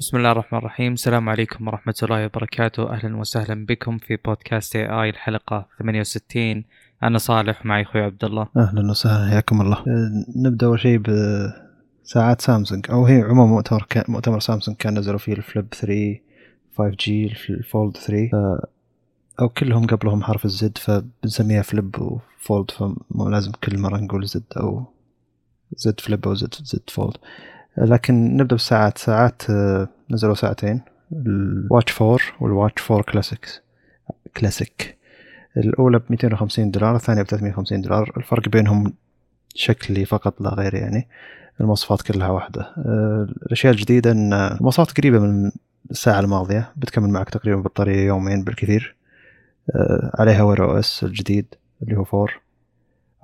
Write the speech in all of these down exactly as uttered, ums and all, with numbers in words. بسم الله الرحمن الرحيم. السلام عليكم ورحمة الله وبركاته. أهلا وسهلا بكم في بودكاست اي اي الحلقة ثمانية وستين. أنا صالح معي أخوي عبدالله. أهلا وسهلا، حياكم الله. نبدأ أول شيء بساعات سامسونج، أو هي عموما مؤتمر مؤتمر سامسونج كان نزلوا فيه الفليب ثلاثة فايف جي، الفولد ثلاثة أو كلهم قبلهم حرف الزد، فبنسميها فليب وفولد، فمو لازم كل مرة نقول زد أو زد فليب أو زد زد فولد. لكن نبدأ بالساعات. ساعات نزلوا ساعتين، الواتش أربعة والواتش أربعة كلاسيكس كلاسيك. الأولى بمئتين وخمسين دولار، الثانية بثلاثمئة وخمسين دولار. الفرق بينهم شكلي فقط لا غير، يعني المواصفات كلها واحدة. الأشياء الجديدة أن المواصفات قريبة من الساعة الماضية، بتكمل معك تقريبا بطارية يومين بالكثير. عليها وير أو إس الجديد اللي هو أربعة،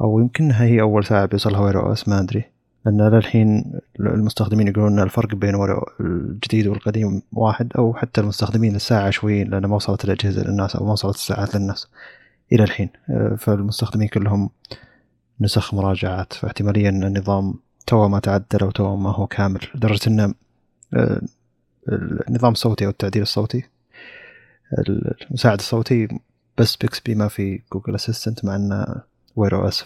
أو يمكنها هي أول ساعة بيوصلها وير أو إس، ما أدري، لأن للحين المستخدمين يقولون أن الفرق بين الجديد والقديم واحد، أو حتى المستخدمين الساعة شوي، لأن ما وصلت الأجهزة للناس أو ما وصلت الساعات للناس إلى الحين، فالمستخدمين كلهم نسخ مراجعات، فاحتماليا أن النظام توا ما تعدل أو توا ما هو كامل، لدرجة أن النظام الصوتي أو التعديل الصوتي المساعد الصوتي بس بيكسبي، ما في جوجل أسيستنت، مع أن وير أو إس،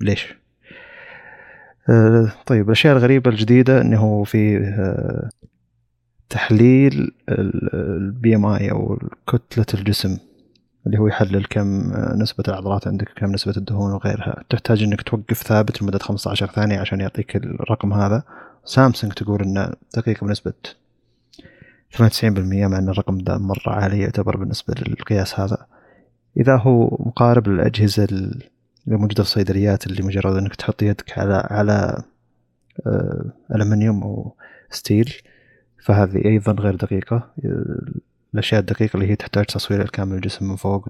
ليش؟ طيب الأشياء الغريبة الجديدة أنه في تحليل البي ام اي أو كتلة الجسم، اللي هو يحلل كم نسبة العضلات عندك، كم نسبة الدهون وغيرها. تحتاج أنك توقف ثابت لمدة خمسة عشر ثانية عشان يعطيك الرقم هذا. سامسونج تقول أنه دقيق بنسبة ثمانية وتسعين بالمئة، مع أن الرقم ده مرة عالي يعتبر بالنسبة للقياس هذا، إذا هو مقارب للأجهزة الموجودة في الصيدليات، اللي مجرد أنك تحط يدك على على ألمنيوم أو ستيل، فهذه أيضا غير دقيقة. الأشياء الدقيقة اللي هي تحتاج تصوير الكامل الجسم من فوق،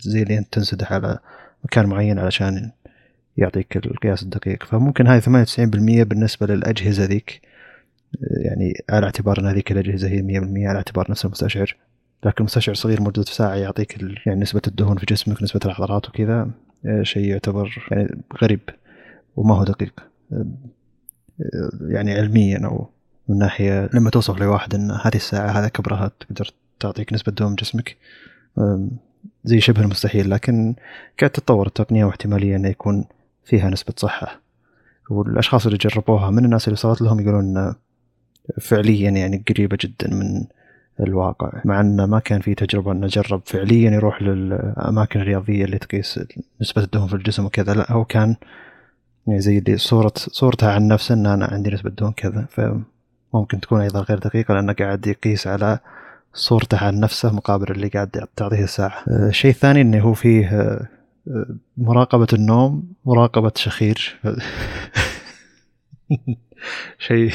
زي اللي أنت تنسدح على مكان معين علشان يعطيك القياس الدقيق، فممكن هاي ثمانية وتسعين بالمئة بالنسبة للأجهزة ذيك، يعني على اعتبار أن هذيك الأجهزة هي مئة بالمئة، على اعتبار نفس المستشعر، لكن المستشعر صغير موجود في ساعة، يعطيك يعني نسبة الدهون في جسمك، نسبة العضلات وكذا، شيء يعتبر يعني غريب وما هو دقيق يعني علميا، أو من ناحية لما توصف لواحد أن هذه الساعة هذا كبرها تقدر تعطيك نسبة دهون جسمك، زي شبه المستحيل، لكن قاعد تتطور التقنية، واحتمالية أن يكون فيها نسبة صحة. والأشخاص اللي جربوها من الناس اللي صارت لهم يقولون فعليا يعني قريبة جدا من الواقع، مع أن ما كان في تجربة أن نجرب فعليا يروح للأماكن الرياضية اللي تقيس نسبة الدهون في الجسم وكذا، لا هو كان يعني زي دي صورة صورتها عن نفسه أن أنا عندي نسبة دهون كذا، فممكن تكون أيضا غير دقيقة، لأنه قاعد يقيس على صورته عن نفسه مقابل اللي قاعد تعطيه الساعة. الشيء الثاني أنه هو فيه مراقبة النوم، مراقبة شخير شيء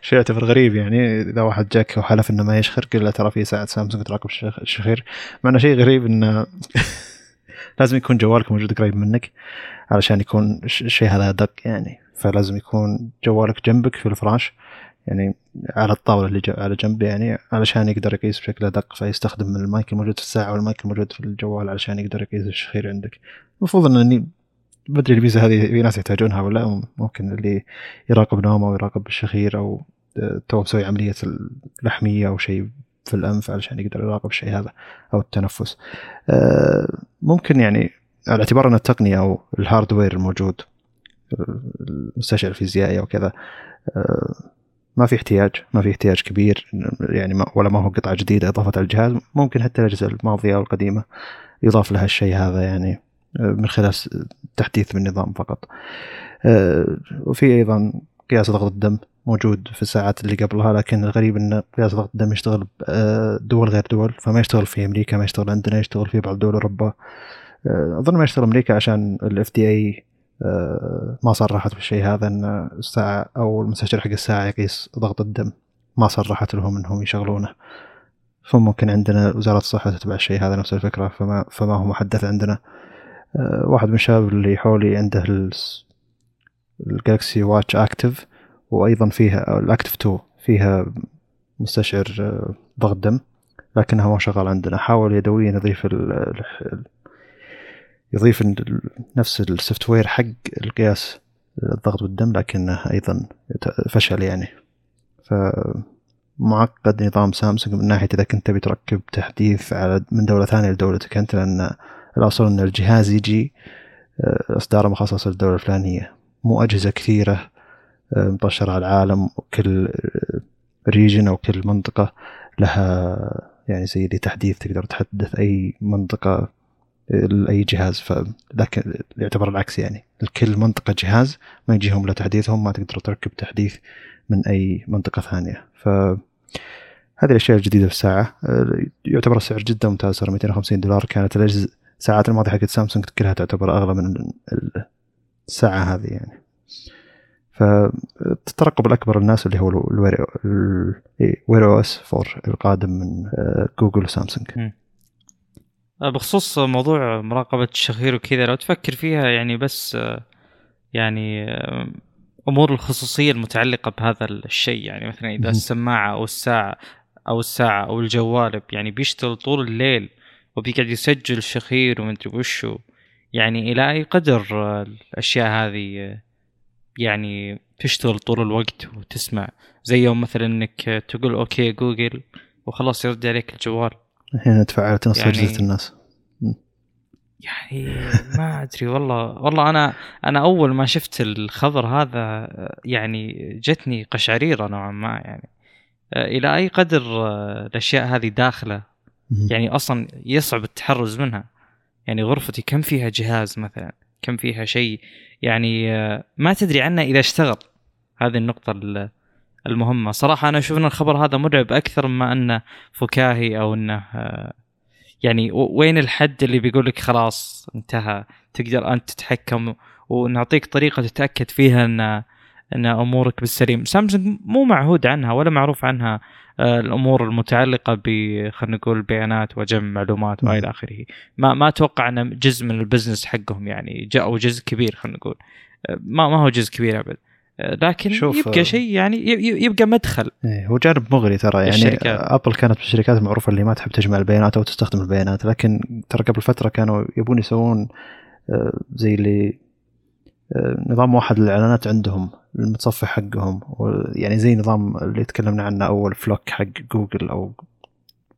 شيء يعتبر غريب، يعني إذا واحد جاك وحلف إنه ما يشخر، قل له ترى في ساعة سامسونج تراقب الشخير، معناه شيء غريب إنه لازم يكون جوالك موجود قريب منك علشان يكون الشيء هذا دق يعني، فلازم يكون جوالك جنبك في الفراش، يعني على الطاولة اللي على جنب، يعني علشان يقدر يقيس بشكل دق، فيستخدم من المايك الموجود في الساعة والمايك الموجود في الجوال علشان يقدر يقيس الشخير عندك. المفروض إنني بدري البيزة هذه في ناس يحتاجونها ولا، ممكن اللي يراقب نومه ويراقب الشخير، أو تو مسوي عملية اللحمية أو شيء في الأنف علشان يقدر يراقب الشيء هذا، أو التنفس. ممكن يعني على اعتبار أن التقنية أو الهاردوير الموجود، المستشعر الفيزيائي أو كذا، ما في احتياج ما في احتياج كبير يعني، ولا ما هو قطعة جديدة إضافت على الجهاز. ممكن حتى الأجهزة الماضية والقديمة يضاف لها الشيء هذا يعني، من خلال تحديث بالنظام فقط. وفي أيضا قياس ضغط الدم موجود في الساعات اللي قبلها، لكن الغريب أن قياس ضغط الدم يشتغل بدول غير دول، فما يشتغل في أمريكا، ما يشتغل عندنا، يشتغل في بعض دول أوروبا، أظن ما يشتغل أمريكا عشان ال إف دي إيه ما صرحت بالشيء هذا، أن الساعة أو المستشعر حق الساعة يقيس ضغط الدم، ما صرحت لهم أنهم يشغلونه، فممكن عندنا وزارة الصحة تتبع الشيء هذا نفس الفكرة، فما فما هو محدث عندنا. واحد من الشباب اللي حولي عنده الجالكسي واتش أكتف، وأيضا فيها الأكتف اثنين فيها مستشعر ضغط دم، لكنها ما شغال عندنا. حاول يدويا يضيف ال يضيف نفس السوفت وير حق القياس الضغط والدم، لكنه أيضا فشل يعني، فمعقد نظام سامسونج من ناحية إذا كنت بتركب تحديث على من دولة ثانية لدولتك أنت، لأن الأصل أن الجهاز يجي إصداره مخصص للدولة الفلانية، مو أجهزة كثيرة منتشرة على العالم وكل ريجن أو كل منطقة لها يعني زي دي تحديث تقدر تحدث أي منطقة لأي جهاز، فذاك يعتبر العكس يعني لكل منطقة جهاز ما يجيهم لتحديثهم، ما تقدر تركب تحديث من أي منطقة ثانية. فهذه الأشياء الجديدة في الساعة، يعتبر السعر جدا ممتاز، صار مئتين وخمسين دولار. كانت الأجهزة ساعات الماضية حقت سامسونج كلها تعتبر أغلى من الساعة هذه يعني. فالترقب الأكبر للناس اللي هو الوير أو إس فور القادم من جوجل وسامسونج. بخصوص موضوع مراقبة الشخير وكذا، لو تفكر فيها يعني بس يعني أمور الخصوصية المتعلقة بهذا الشيء، يعني مثلا إذا السماعة أو الساعة أو الساعة أو الجوال يعني بيشتغل طول الليل وبيقعد يسجل شخير ومدري وشو، يعني إلى أي قدر الأشياء هذه يعني تشتغل طول الوقت وتسمع، زي يوم مثلا إنك تقول أوكي جوجل وخلاص يرد عليك الجوال. الحين تفاعلت نص أجهزة يعني الناس يعني ما أدري والله. والله أنا أنا أول ما شفت الخبر هذا يعني جتني قشعريرة نوعا ما، يعني إلى أي قدر الأشياء هذه داخلة يعني أصلا يصعب التحرز منها. يعني غرفتي كم فيها جهاز مثلا، كم فيها شيء يعني ما تدري عنه إذا اشتغل. هذه النقطة المهمة صراحة. أنا أشوف أن الخبر هذا مرعب أكثر مما أنه فكاهي أو أنه يعني وين الحد اللي بيقولك خلاص انتهى، تقدر أنت تتحكم ونعطيك طريقة تتأكد فيها أن أن أمورك بالسليم. سامسونج مو معهود عنها ولا معروف عنها الأمور المتعلقة ب خلينا نقول بيانات وجمع معلومات وإلى آخره. ما ما أتوقع أنه جزء من البزنس حقهم يعني، أو جزء كبير خلينا نقول، ما ما هو جزء كبير أبد، لكن يبقى شيء يعني يبقى مدخل. إيه هو جانب مغري ترى يعني الشركات. أبل كانت من الشركات المعروفة اللي ما تحب تجمع البيانات أو تستخدم البيانات، لكن ترى قبل فترة كانوا يبون يسوون زي اللي نظام واحد للإعلانات عندهم المتصفح حقهم، يعني زي نظام اللي تكلمنا عنه أول فلوك حق جوجل أو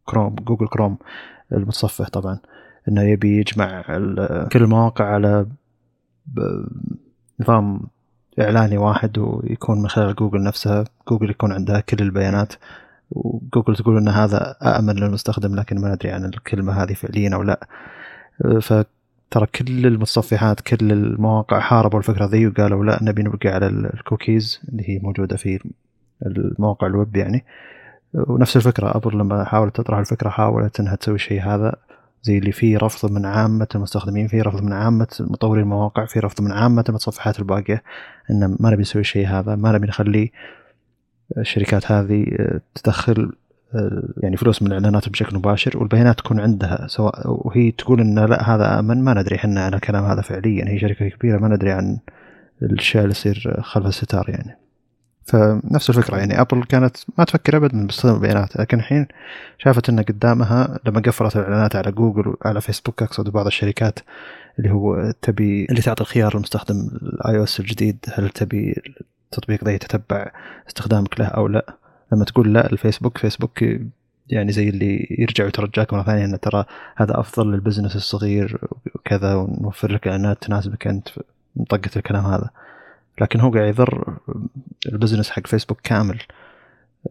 كروم جوجل كروم المتصفح، طبعا إنه يبي يجمع كل المواقع على نظام إعلاني واحد، ويكون من خلال جوجل نفسها جوجل يكون عندها كل البيانات، وجوجل تقول إن هذا آمن للمستخدم، لكن ما ندري عن الكلمة هذه فعليا أو لا. فترى كل المتصفحات كل المواقع حاربوا الفكرة ذي وقالوا لا نبي نبقى على الكوكيز اللي هي موجودة في المواقع الويب يعني. ونفس الفكرة أبل لما حاولت تطرح الفكرة حاولت إنها تسوي شيء هذا، زي اللي فيه رفض من عامة المستخدمين، فيه رفض من عامة مطوري المواقع، فيه رفض من عامة المتصفحات الباقية، إن ما نبي نسوي شيء هذا، ما نبي نخلي الشركات هذه تدخل يعني فلوس من الإعلانات بشكل مباشر، والبيانات تكون عندها سواء وهي تقول إن لا هذا آمن. ما ندري إحنا عن الكلام هذا فعليا، هي شركة كبيرة ما ندري عن الأشياء اللي يصير خلف الستار يعني. فنفس الفكرة يعني أبل كانت ما تفكر أبداً باستخدام البيانات، لكن الحين شافت أن قدامها لما قفلت الإعلانات على جوجل وعلى فيسبوك أقصد بعض الشركات اللي هو تبي اللي تعطي الخيار للمستخدم الآي أو إس الجديد هل تبي التطبيق ذا يتتبع استخدامك له أو لا. لما تقول لا الفيسبوك فيسبوك يعني زي اللي يرجع وترجعك مرة ثانية أن ترى هذا أفضل للبزنس الصغير وكذا، ونوفر لك إعلانات تناسبك أنت، منطقة الكلام هذا. لكن هو قاعد يضر البزنس حق فيسبوك كامل.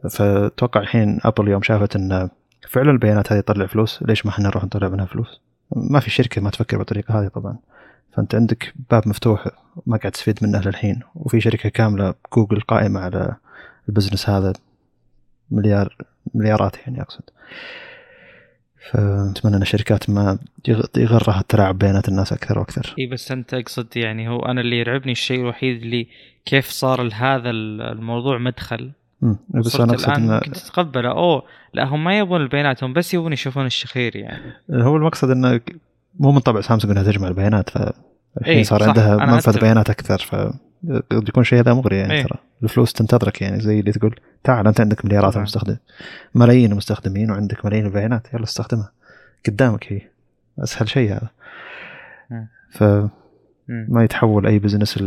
فتوقع الحين أبل يوم شافت أن فعلا البيانات هذه تطلع فلوس، ليش ما احنا نروح نطلع منها فلوس؟ ما في شركة ما تفكر بالطريقة هذه طبعا. فأنت عندك باب مفتوح ما قاعد تستفيد منه للحين، وفي شركة كاملة جوجل قائمة على البزنس هذا مليار مليارات يعني أقصد. فأتمنى أن الشركات ما يغرها تلعب بيانات الناس أكثر وأكثر. إيه بس أنت أقصد يعني هو أنا اللي يرعبني الشيء الوحيد اللي كيف صار لهذا الموضوع مدخل. أمم. بس أنا أقصد إن كنت تقبله أو لا، هم ما يبون البيانات، هم بس يبون يشوفون الشخير يعني. هو المقصد إنه مو من طبع سامسونج إنها تجمع البيانات، فالحين صار عندها منفذ بيانات أكثر، فقد يكون شيء هذا مغري يعني. ترى الفلوس تنتظرك يعني، زي اللي تقول تعال أنت عندك مليارات المستخدم ملايين المستخدمين وعندك ملايين البيانات، يلا استخدمها قدامك، هي أسهل شيء هذا. فما يتحول أي بزنس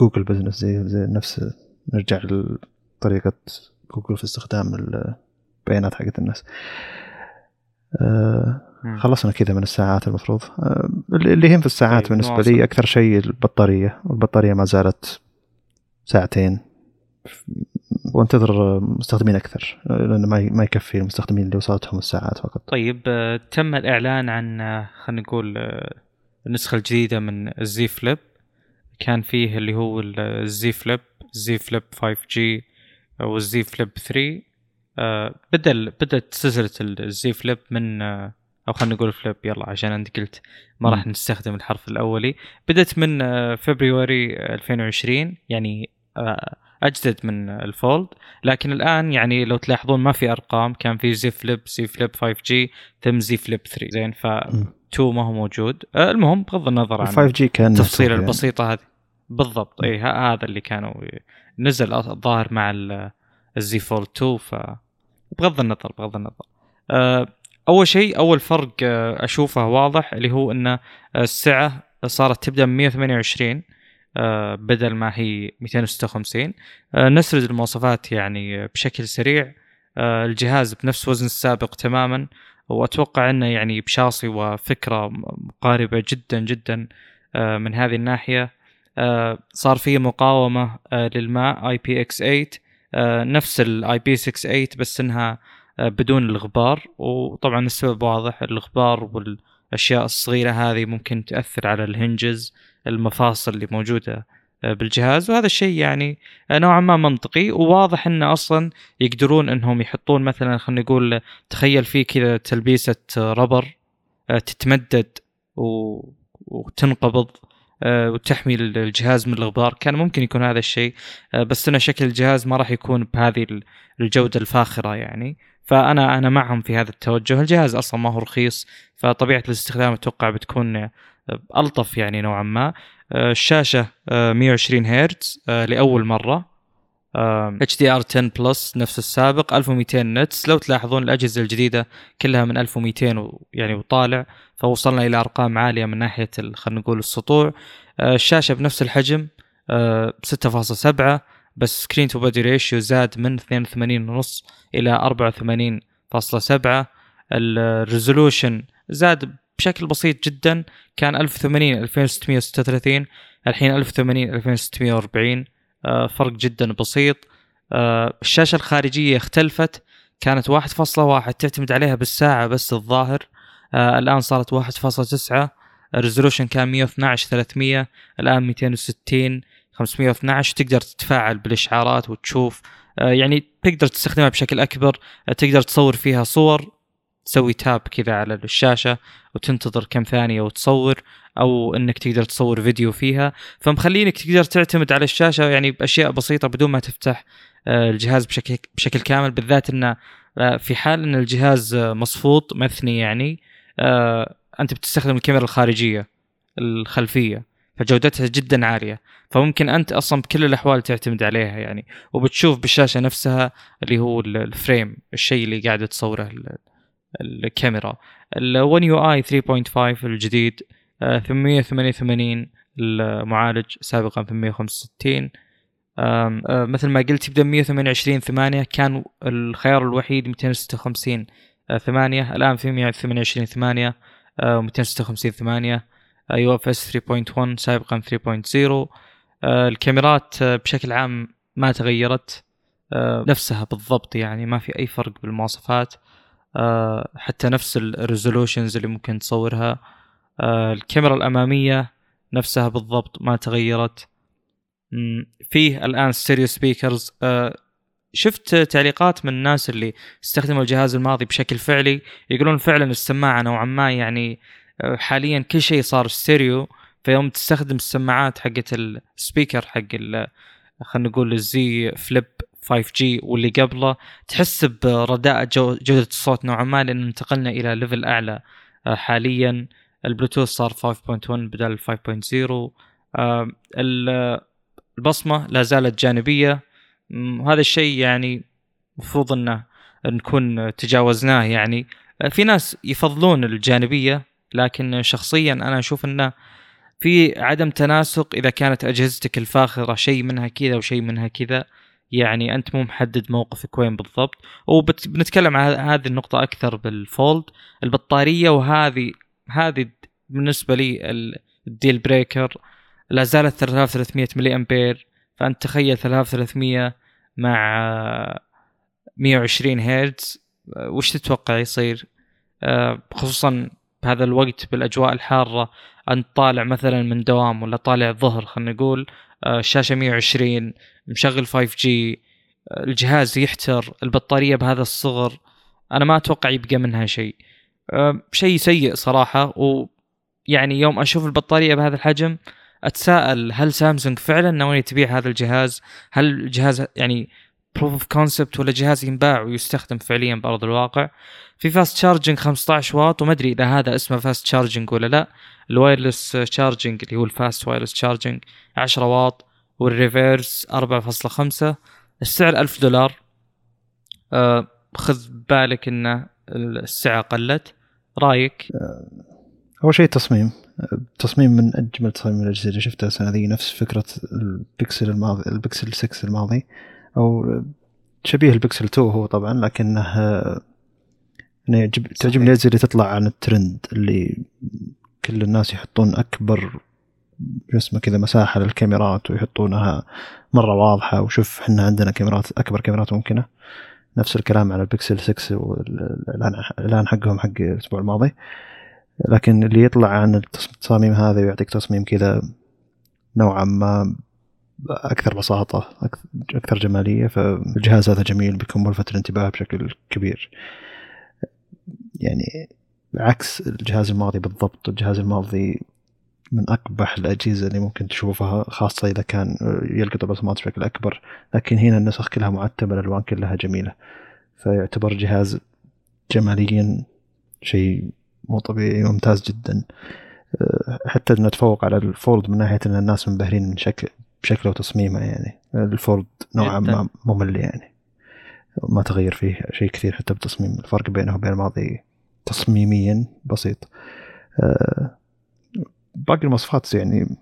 جوجل بزنس زي, زي نفس نرجع طريقة جوجل في استخدام البيانات حقت الناس. آه خلصنا كذا من الساعات المفروض. آه اللي يهم في الساعات بالنسبة مواصل. لي أكثر شيء البطارية، والبطارية ما زالت ساعتين، وانتظر مستخدمين أكثر لأن ما يكفي المستخدمين اللي وصلتهم الساعات فقط. طيب تم الإعلان عن خلينا نقول النسخة الجديدة من الزي فليب، كان فيه اللي هو الزي فليب زي فليب فايف جي أو الزي فليب ثري. بدل بدأت سلسلة الزي فليب من أو خلينا نقول فليب، يلا عشان أنت قلت ما راح نستخدم الحرف الأولي، بدأت من فبراير ألفين وعشرين، يعني أجدد من الفولد. لكن الآن يعني لو تلاحظون ما في أرقام، كان في زي فليب زي فليب فايف جي ثم زي فليب ثري، زين ف تو ما هو موجود. المهم بغض النظر عن التفصيلة البسيطة يعني. هذه بالضبط اي هذا اللي كانوا نزل الظاهر مع الزي فولد تو، فبغض النظر بغض النظر اول شيء اول فرق اشوفه واضح اللي هو ان السعة صارت تبدا من مية وثمانية وعشرين بدل ما هي مئتين وستة وخمسين. نسرد المواصفات يعني بشكل سريع. الجهاز بنفس وزن السابق تماما، وأتوقع أنه يعني بشاصي وفكرة مقاربة جدا جدا من هذه الناحية. صار فيه مقاومة للماء آي بي إكس ثمانية، نفس آي بي ستة وستين بس أنها بدون الغبار، وطبعا السبب واضح، الغبار والأشياء الصغيرة هذه ممكن تأثر على الهنجز المفاصل اللي موجودة بالجهاز، وهذا الشيء يعني نوعا ما منطقي. وواضح ان اصلا يقدرون انهم يحطون مثلا خلينا نقول تخيل فيه كذا تلبيسه ربر تتمدد وتنقبض وتحمي الجهاز من الغبار، كان ممكن يكون هذا الشيء، بس ان شكل الجهاز ما راح يكون بهذه الجوده الفاخره يعني. فانا انا معهم في هذا التوجه. الجهاز اصلا ما هو رخيص، فطبيعه الاستخدام اتوقع بتكون ألطف يعني نوعا ما. الشاشة مية وعشرين هرتز لأول مرة، إتش دي آر عشرة بلس نفس السابق، ألف ومئتين نتس. لو تلاحظون الأجهزة الجديدة كلها من ألف ومئتين يعني وطالع، فوصلنا إلى أرقام عالية من ناحية خلينا نقول السطوع. الشاشة بنفس الحجم ستة فاصلة سبعة، بس سكرين تو بودي ريشيو زاد من اثنين وثمانين فاصلة خمسة إلى أربعة وثمانين فاصلة سبعة. الريزولوشن زاد بشكل بسيط جدا، كان ألف وثمانين ألفين وستمية وستة وثلاثين الحين ألف وثمانين ألفين وستمية وأربعين، فرق جدا بسيط. الشاشة الخارجية اختلفت، كانت واحد فاصلة واحد تعتمد عليها بالساعة بس الظاهر، الآن صارت واحد فاصلة تسعة. الريزولوشن كان مية واثناعش ثلاثمية الآن مئتين وستين خمسمية واثناعش. تقدر تتفاعل بالإشعارات وتشوف يعني، تقدر تستخدمها بشكل أكبر، تقدر تصور فيها صور، تسوي تاب كذا على الشاشة وتنتظر كم ثانية وتصور، أو أنك تقدر تصور فيديو فيها، فمخلينك تقدر تعتمد على الشاشة يعني بأشياء بسيطة بدون ما تفتح الجهاز بشكل بشكل كامل. بالذات أنه في حال أن الجهاز مصفوط مثني يعني أنت بتستخدم الكاميرا الخارجية الخلفية، فجودتها جدا عالية، فممكن أنت أصلا بكل الأحوال تعتمد عليها يعني، وبتشوف بالشاشة نفسها اللي هو الفريم الشيء اللي قاعدة تصوره الكاميرا. الون يو اي ثلاثة فاصلة خمسة الجديد ثمانمية وثمانية وثمانين، المعالج سابقا ثمانمية وخمسة وستين. مثل ما قلت يبدأ مية وثمانية وعشرين ثمانية، كان الخيار الوحيد مئتين وستة وخمسين ثمانية، الآن مئتين وثمانية وعشرين ثمانية ومئتين وستة وخمسين ثمانية. يو اف اس ثلاثة نقطة واحد سابقا ثلاثة نقطة صفر. الكاميرات بشكل عام ما تغيرت، نفسها بالضبط يعني، ما في أي فرق بالمواصفات، حتى نفس الريزولوشنز اللي ممكن تصورها. الكاميرا الأمامية نفسها بالضبط ما تغيرت. فيه الآن ستيريو سبيكرز. شفت تعليقات من الناس اللي استخدموا الجهاز الماضي بشكل فعلي، يقولون فعلا السماعة نوعا ما يعني حاليا كل شيء صار ستيريو، فيوم تستخدم السماعات حقة السبيكر حق خلينا نقول الزي فليب فايف جي واللي قبله تحس برداء جودة الصوت نوعا ما، لأنه انتقلنا إلى ليفل أعلى حاليا. البلوتوث صار خمسة نقطة واحد بدل خمسة نقطة صفر. البصمة لا زالت جانبية، وهذا الشيء يعني مفروض أنه نكون تجاوزناه يعني. في ناس يفضلون الجانبية، لكن شخصيا أنا أشوف أنه في عدم تناسق إذا كانت أجهزتك الفاخرة شيء منها كذا وشيء منها كذا، يعني أنت مو محدد موقفك وين بالضبط. وبنتكلم عن هذه النقطة أكثر بالفولد. البطارية وهذه هذه بالنسبة لي الديل بريكر، لا زالت ثلاثة آلاف وثلاثمية ملي أمبير، فأنت تخيل ثلاثة آلاف وثلاثمية مع مية وعشرين هيرتز وش تتوقع يصير؟ خصوصا بهذا الوقت بالأجواء الحارة، أنت طالع مثلا من دوام ولا طالع الظهر خلنا نقول، الشاشة مية وعشرين مشغل فايف جي، الجهاز يحتر، البطارية بهذا الصغر، أنا ما أتوقع يبقى منها شيء. شيء سيء صراحة. ويعني يوم أشوف البطارية بهذا الحجم أتساءل هل سامسونج فعلا ناوية تبيع هذا الجهاز؟ هل الجهاز يعني proof of concept ولا جهاز ينباع ويستخدم فعليا بأرض الواقع؟ في فاست شارجنج خمسة عشر واط، وما أدري إذا هذا اسمه فاست شارجنج ولا لا. الوايرلس شارجنج اللي هو الفاست وايرلس شارجنج عشرة واط، والريفيرس أربعة فاصلة خمسة. السعر ألف دولار. أه خذ بالك إن السعة قلت. رأيك؟ أول شيء تصميم تصميم من أجمل تصاميم الأجهزة اللي شفتها السنة دي، نفس فكرة البيكسل الماضي، البيكسل ستة الماضي، أو شبيه البيكسل اثنين هو طبعا، لكنه أنا تعجبني الأجهزة اللي تطلع عن الترند، اللي كل الناس يحطون أكبر جسمه كذا مساحة للكاميرات ويحطونها مرة واضحة، وشوف إحنا عندنا كاميرات أكبر كاميرات ممكنة. نفس الكلام على البيكسل ستة، والإعلان حقهم حق الأسبوع الماضي، لكن اللي يطلع عن التصاميم هذا يعطيك تصميم كذا نوعا ما أكثر بساطة، أكثر جمالية. فالجهاز هذا جميل، بيكون ملفت الانتباه بشكل كبير، يعني عكس الجهاز الماضي بالضبط. الجهاز الماضي من أقبح الأجهزة اللي ممكن تشوفها، خاصة إذا كان يلقط الرسومات بشكل أكبر، لكن هنا النسخ كلها معتبة، الألوان كلها جميلة، فيعتبر جهاز جماليا شيء مو طبيعي وممتاز جدا. حتى نتفوق على الفولد من ناحية أن الناس منبهرين من شكل بشكله وتصميمه، يعني الفولد نوعا ما ممل، يعني ما تغير فيه شيء كثير حتى بتصميم. الفرق بينه وبين الماضي تصميميا بسيط. باقي المواصفات يعني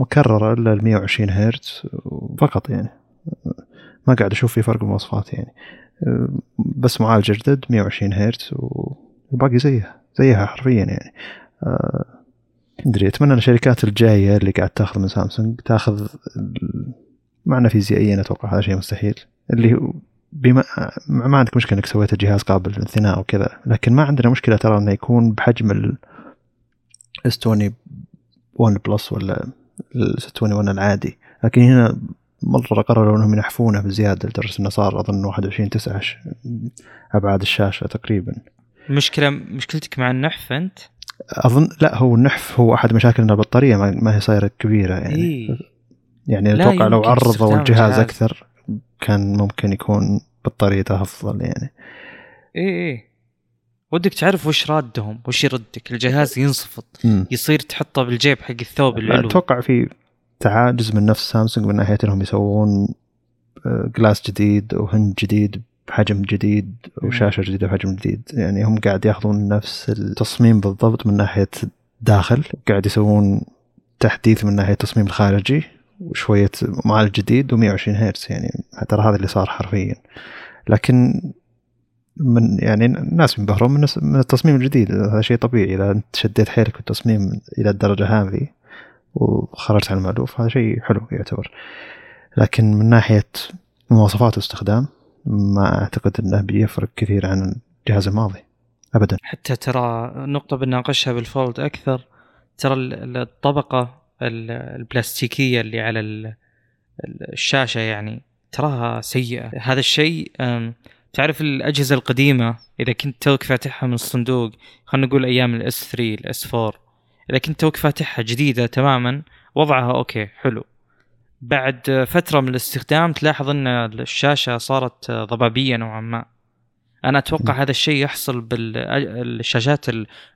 مكررة إلا المية وعشرين هيرتز فقط، يعني ما قاعد أشوف في فرق المواصفات، يعني بس معالج جديد مية وعشرين هيرتز والباقي زيها زيها حرفيا. يعني أدري، أتمنى أن الشركات الجاية اللي قاعد تأخذ من سامسونج تأخذ معنى فيزيائيا. أتوقع هذا شيء مستحيل، اللي بما ما عندك مشكلة إنك سويت الجهاز قابل للانثناء وكذا، لكن ما عندنا مشكلة ترى إنه يكون بحجم ال استوني ون بلس ولا الستوني ون العادي، لكن هنا مرة قرروا إنهم ينحفونه بزيادة لدرجة إنه صار أظن واحد وعشرين تسعة أبعاد الشاشة تقريبا. مشكلة مشكلتك مع النحف أنت؟ أظن لا، هو النحف هو أحد مشاكلنا. البطارية ما هي صايرة كبيرة، يعني إيه؟ يعني أتوقع لو عرضوا الجهاز أكثر كان ممكن يكون بطاريته أفضل، يعني إيه إيه. ودك تعرف وش رادهم، وش يردك الجهاز ينصفط، مم. يصير تحطه بالجيب حق الثوب العلوي. أتوقع في تعاجز من نفس سامسونج من ناحية أنهم يسوون جلاس جديد وهند جديد بحجم جديد وشاشة جديدة بحجم جديد، يعني هم قاعد يأخذون نفس التصميم بالضبط من ناحية الداخل، قاعد يسوون تحديث من ناحية التصميم الخارجي وشوية معالج جديد ومية وعشرين هيرتز، يعني ترى هذا اللي صار حرفيا. لكن من يعني الناس ينبهرون من, من التصميم الجديد، هذا شيء طبيعي. إذا أنت شديت حيلك بالتصميم إلى الدرجة هذه وخرجت عن المألوف هذا شيء حلو يعتبر، لكن من ناحية مواصفات واستخدام ما أعتقد أنه بيفرق كثير عن الجهاز الماضي أبدا. حتى ترى نقطة بنناقشها بالفولد أكثر، ترى الطبقة البلاستيكية اللي على الشاشة يعني تراها سيئة. هذا الشيء تعرف الأجهزة القديمة إذا كنت توك فاتحها من الصندوق، خلنا نقول أيام الأس ثلاثة الأس أربعة، إذا كنت توك فاتحها جديدة تماما وضعها أوكي حلو، بعد فترة من الاستخدام تلاحظ أن الشاشة صارت ضبابية نوعا ما. أنا أتوقع هذا الشيء يحصل بالشاشات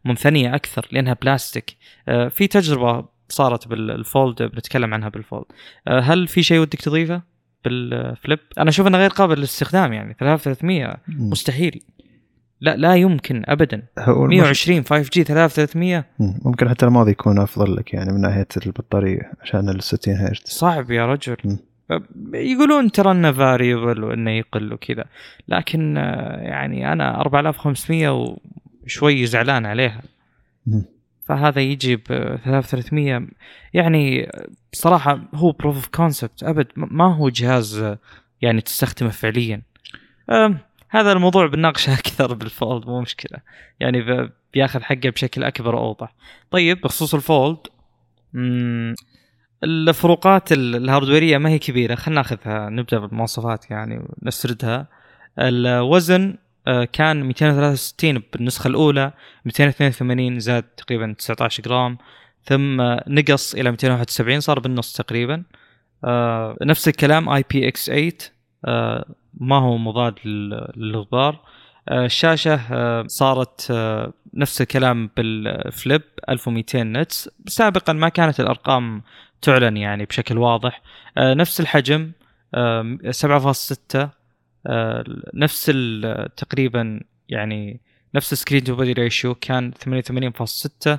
المنثنية أكثر لأنها بلاستيك. في تجربة صارت بالفولد بنتكلم عنها بالفولد. هل في شيء ودك تضيفه بالفليب؟ أنا أشوف أنه غير قابل للاستخدام، يعني ثلاثة آلاف وثلاثمية مستحيل، لا لا يمكن أبدا. مية وعشرين فايف جي ثلاثة آلاف وثلاثمية ممكن حتى الماضي يكون أفضل لك، يعني من ناحية البطارية عشان ال ستين هيرتز صعب يا رجل. يقولون ترى انه فاريبل وانه يقل وكذا، لكن يعني انا أربعة آلاف وخمسمية وشوي زعلان عليها، فهذا يجي ب ثلاثة آلاف وثلاثمية. يعني بصراحه هو بروف اوف كونسبت، ابد ما هو جهاز يعني تستخدمه فعليا. هذا الموضوع بنناقشه اكثر بالفولد، مو مشكله، يعني بياخذ حقه بشكل اكبر واوضح. طيب بخصوص الفولد، الفروقات الهاردويريه ما هي كبيره، خلينا ناخذها، نبدا بالمواصفات يعني ونسردها. الوزن كان مئتين وثلاثة وستين بالنسخه الاولى، مئتين واثنين وثمانين زاد تقريبا تسعة عشر جرام، ثم نقص الى مئتين وواحد وسبعين، صار بالنص تقريبا. نفس الكلام آي بي إكس ثمانية، ما هو مضاد للغبار. الشاشه صارت نفس الكلام بالفليب ألف ومئتين نتس، سابقا ما كانت الارقام تعلن يعني بشكل واضح. نفس الحجم سبعة فاصلة ستة، نفس تقريبا يعني نفس السكرين تو بودي ريشيو، كان ثمانية وثمانين فاصلة ستة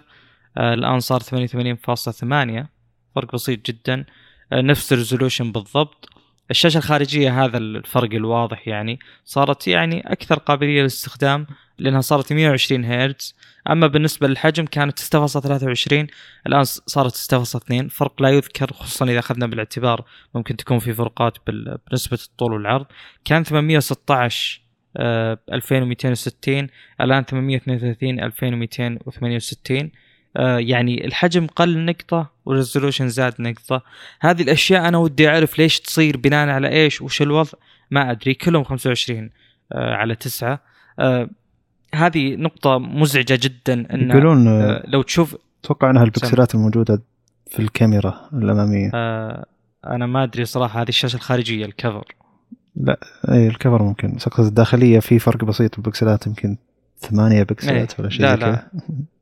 الان صار ثمانية وثمانين فاصلة ثمانية، فرق بسيط جدا. نفس الريزولوشن بالضبط. الشاشة الخارجية هذا الفرق الواضح، يعني صارت يعني أكثر قابلية للاستخدام لأنها صارت مئة وعشرين هيرتز. أما بالنسبة للحجم كانت ستة فاصلة ثلاثة وعشرين، الآن صارت ستة فاصلة اثنين، فرق لا يذكر، خصوصا إذا أخذنا بالاعتبار ممكن تكون في فرقات بالنسبة الطول والعرض. كان ثمانمئة وستة عشر آه, ألفين ومئتين وستين، الآن ثمانمئة واثنين وثلاثين ألفين ومئتين وثمانية وستين. آه, يعني الحجم قل نقطة والريزولوشن زاد نقطة. هذه الأشياء أنا ودي أعرف ليش تصير، بناء على إيش وش الوضع، ما أدري. كلهم خمسة وعشرين آه على تسعة. آه هذه نقطة مزعجة جدا. إن يقولون آه لو تشوف، أتوقع أنها البكسلات الموجودة في الكاميرا الأمامية. آه أنا ما أدري صراحة، هذه الشاشة الخارجية الكفر، لا أي الكفر ممكن، سقطة الداخلية في فرق بسيط بالبكسلات، يمكن ثمانية بكسلات ولا شيء. لا لا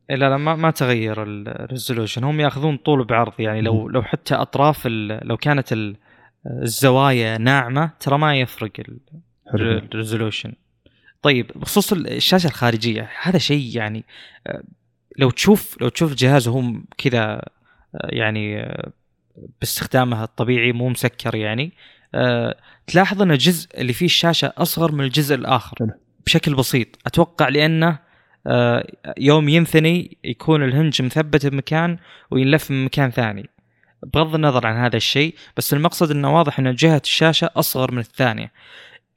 لا لا ما ما تغير الريزولوشن، هم ياخذون طول بعرض. يعني لو لو حتى اطراف لو كانت الزوايا ناعمه ترى ما يفرق الريزولوشن. طيب بخصوص الشاشه الخارجيه، هذا شيء يعني لو تشوف لو تشوف جهازهم كذا يعني باستخدامها الطبيعي مو مسكر، يعني تلاحظ ان الجزء اللي فيه الشاشه اصغر من الجزء الاخر بشكل بسيط. اتوقع لانه يوم ينثني يكون الهنج مثبت بمكان وينلف من مكان ثاني، بغض النظر عن هذا الشيء، بس المقصد انه واضح ان جهة الشاشة اصغر من الثانية.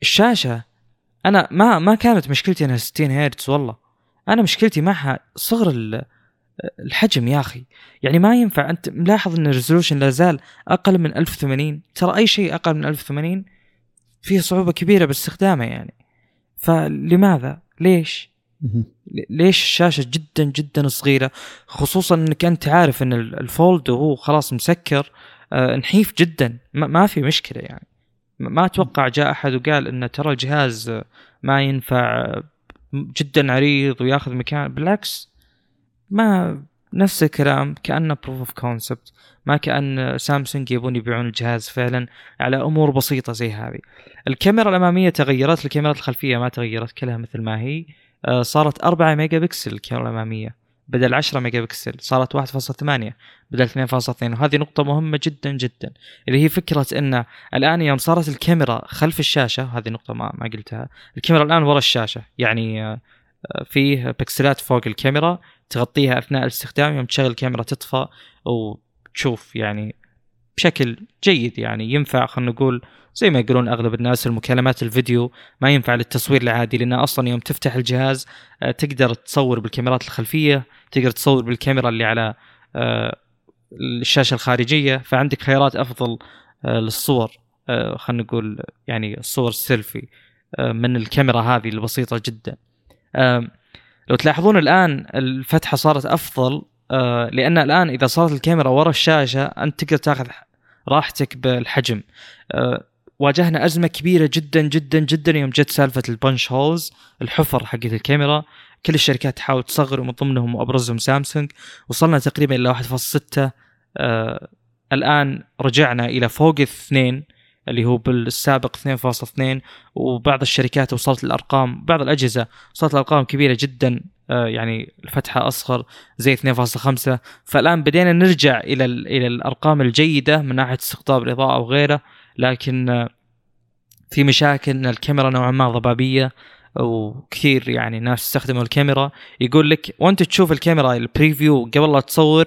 الشاشة انا ما ما كانت مشكلتي انها ستين هيرتز، والله انا مشكلتي معها صغر الحجم يا اخي. يعني ما ينفع، انت ملاحظ ان الريزولوشن لازال اقل من ألف وثمانين، ترى اي شيء اقل من ألف وثمانين فيه صعوبة كبيرة باستخدامه يعني. فلماذا؟ ليش ليش الشاشة جدا جدا صغيرة، خصوصا انك انت عارف ان الفولد هو خلاص مسكر آه نحيف جدا، ما في مشكلة يعني. ما اتوقع جاء احد وقال ان ترى الجهاز ما ينفع جدا عريض وياخذ مكان، بالعكس. ما نفس الكلام، كأنه بروف اوف كونسبت، ما كأن سامسونج يبون يبيعون الجهاز فعلا على امور بسيطة زي هذه. الكاميرا الامامية تغيرت، الكاميرا الخلفية ما تغيرت، كلها مثل ما هي. صارت أربعة ميجا بكسل الكاميرا الأمامية بدل عشرة ميجا بكسل، صارت واحد فاصلة ثمانية بدل اثنين فاصلة اثنين. وهذه نقطة مهمة جدا جدا، اللي هي فكرة إن الآن يوم صارت الكاميرا خلف الشاشة، هذه نقطة ما ما قلتها، الكاميرا الآن ورا الشاشة، يعني فيه بكسلات فوق الكاميرا تغطيها أثناء الاستخدام، يوم تشغل الكاميرا تطفى وتشوف يعني بشكل جيد. يعني ينفع، خلنا نقول زي ما يقولون أغلب الناس، المكالمات الفيديو ما ينفع للتصوير العادي، لأنه أصلا يوم تفتح الجهاز تقدر تصور بالكاميرات الخلفية، تقدر تصور بالكاميرا اللي على الشاشة الخارجية، فعندك خيارات أفضل للصور، خلنا نقول يعني الصور السيلفي من الكاميرا هذه البسيطة جدا. لو تلاحظون الآن الفتحة صارت أفضل، لأن الآن إذا صارت الكاميرا ورا الشاشة أنت تقدر تأخذ راحتك بالحجم. واجهنا أزمة كبيرة جدا جدا جدا يوم جت سالفة البنش هولز، الحفر حقت الكاميرا، كل الشركات تحاول تصغر ومن ضمنهم وأبرزهم سامسونج. وصلنا تقريبا إلى واحد فاصلة ستة، آه الآن رجعنا إلى فوق الاثنين اللي هو بالسابق اثنين فاصلة اثنين، وبعض الشركات وصلت الأرقام، بعض الأجهزة وصلت الأرقام كبيرة جدا، آه يعني الفتحة أصغر زي اثنين فاصلة خمسة. فالآن بدينا نرجع إلى إلى الأرقام الجيدة من ناحية استقطاب الإضاءة وغيره. لكن في مشاكل ان الكاميرا نوعا ما ضبابيه، وكثير يعني ناس استخدموا الكاميرا يقول لك وانت تشوف الكاميرا البريفيو قبل لا تصور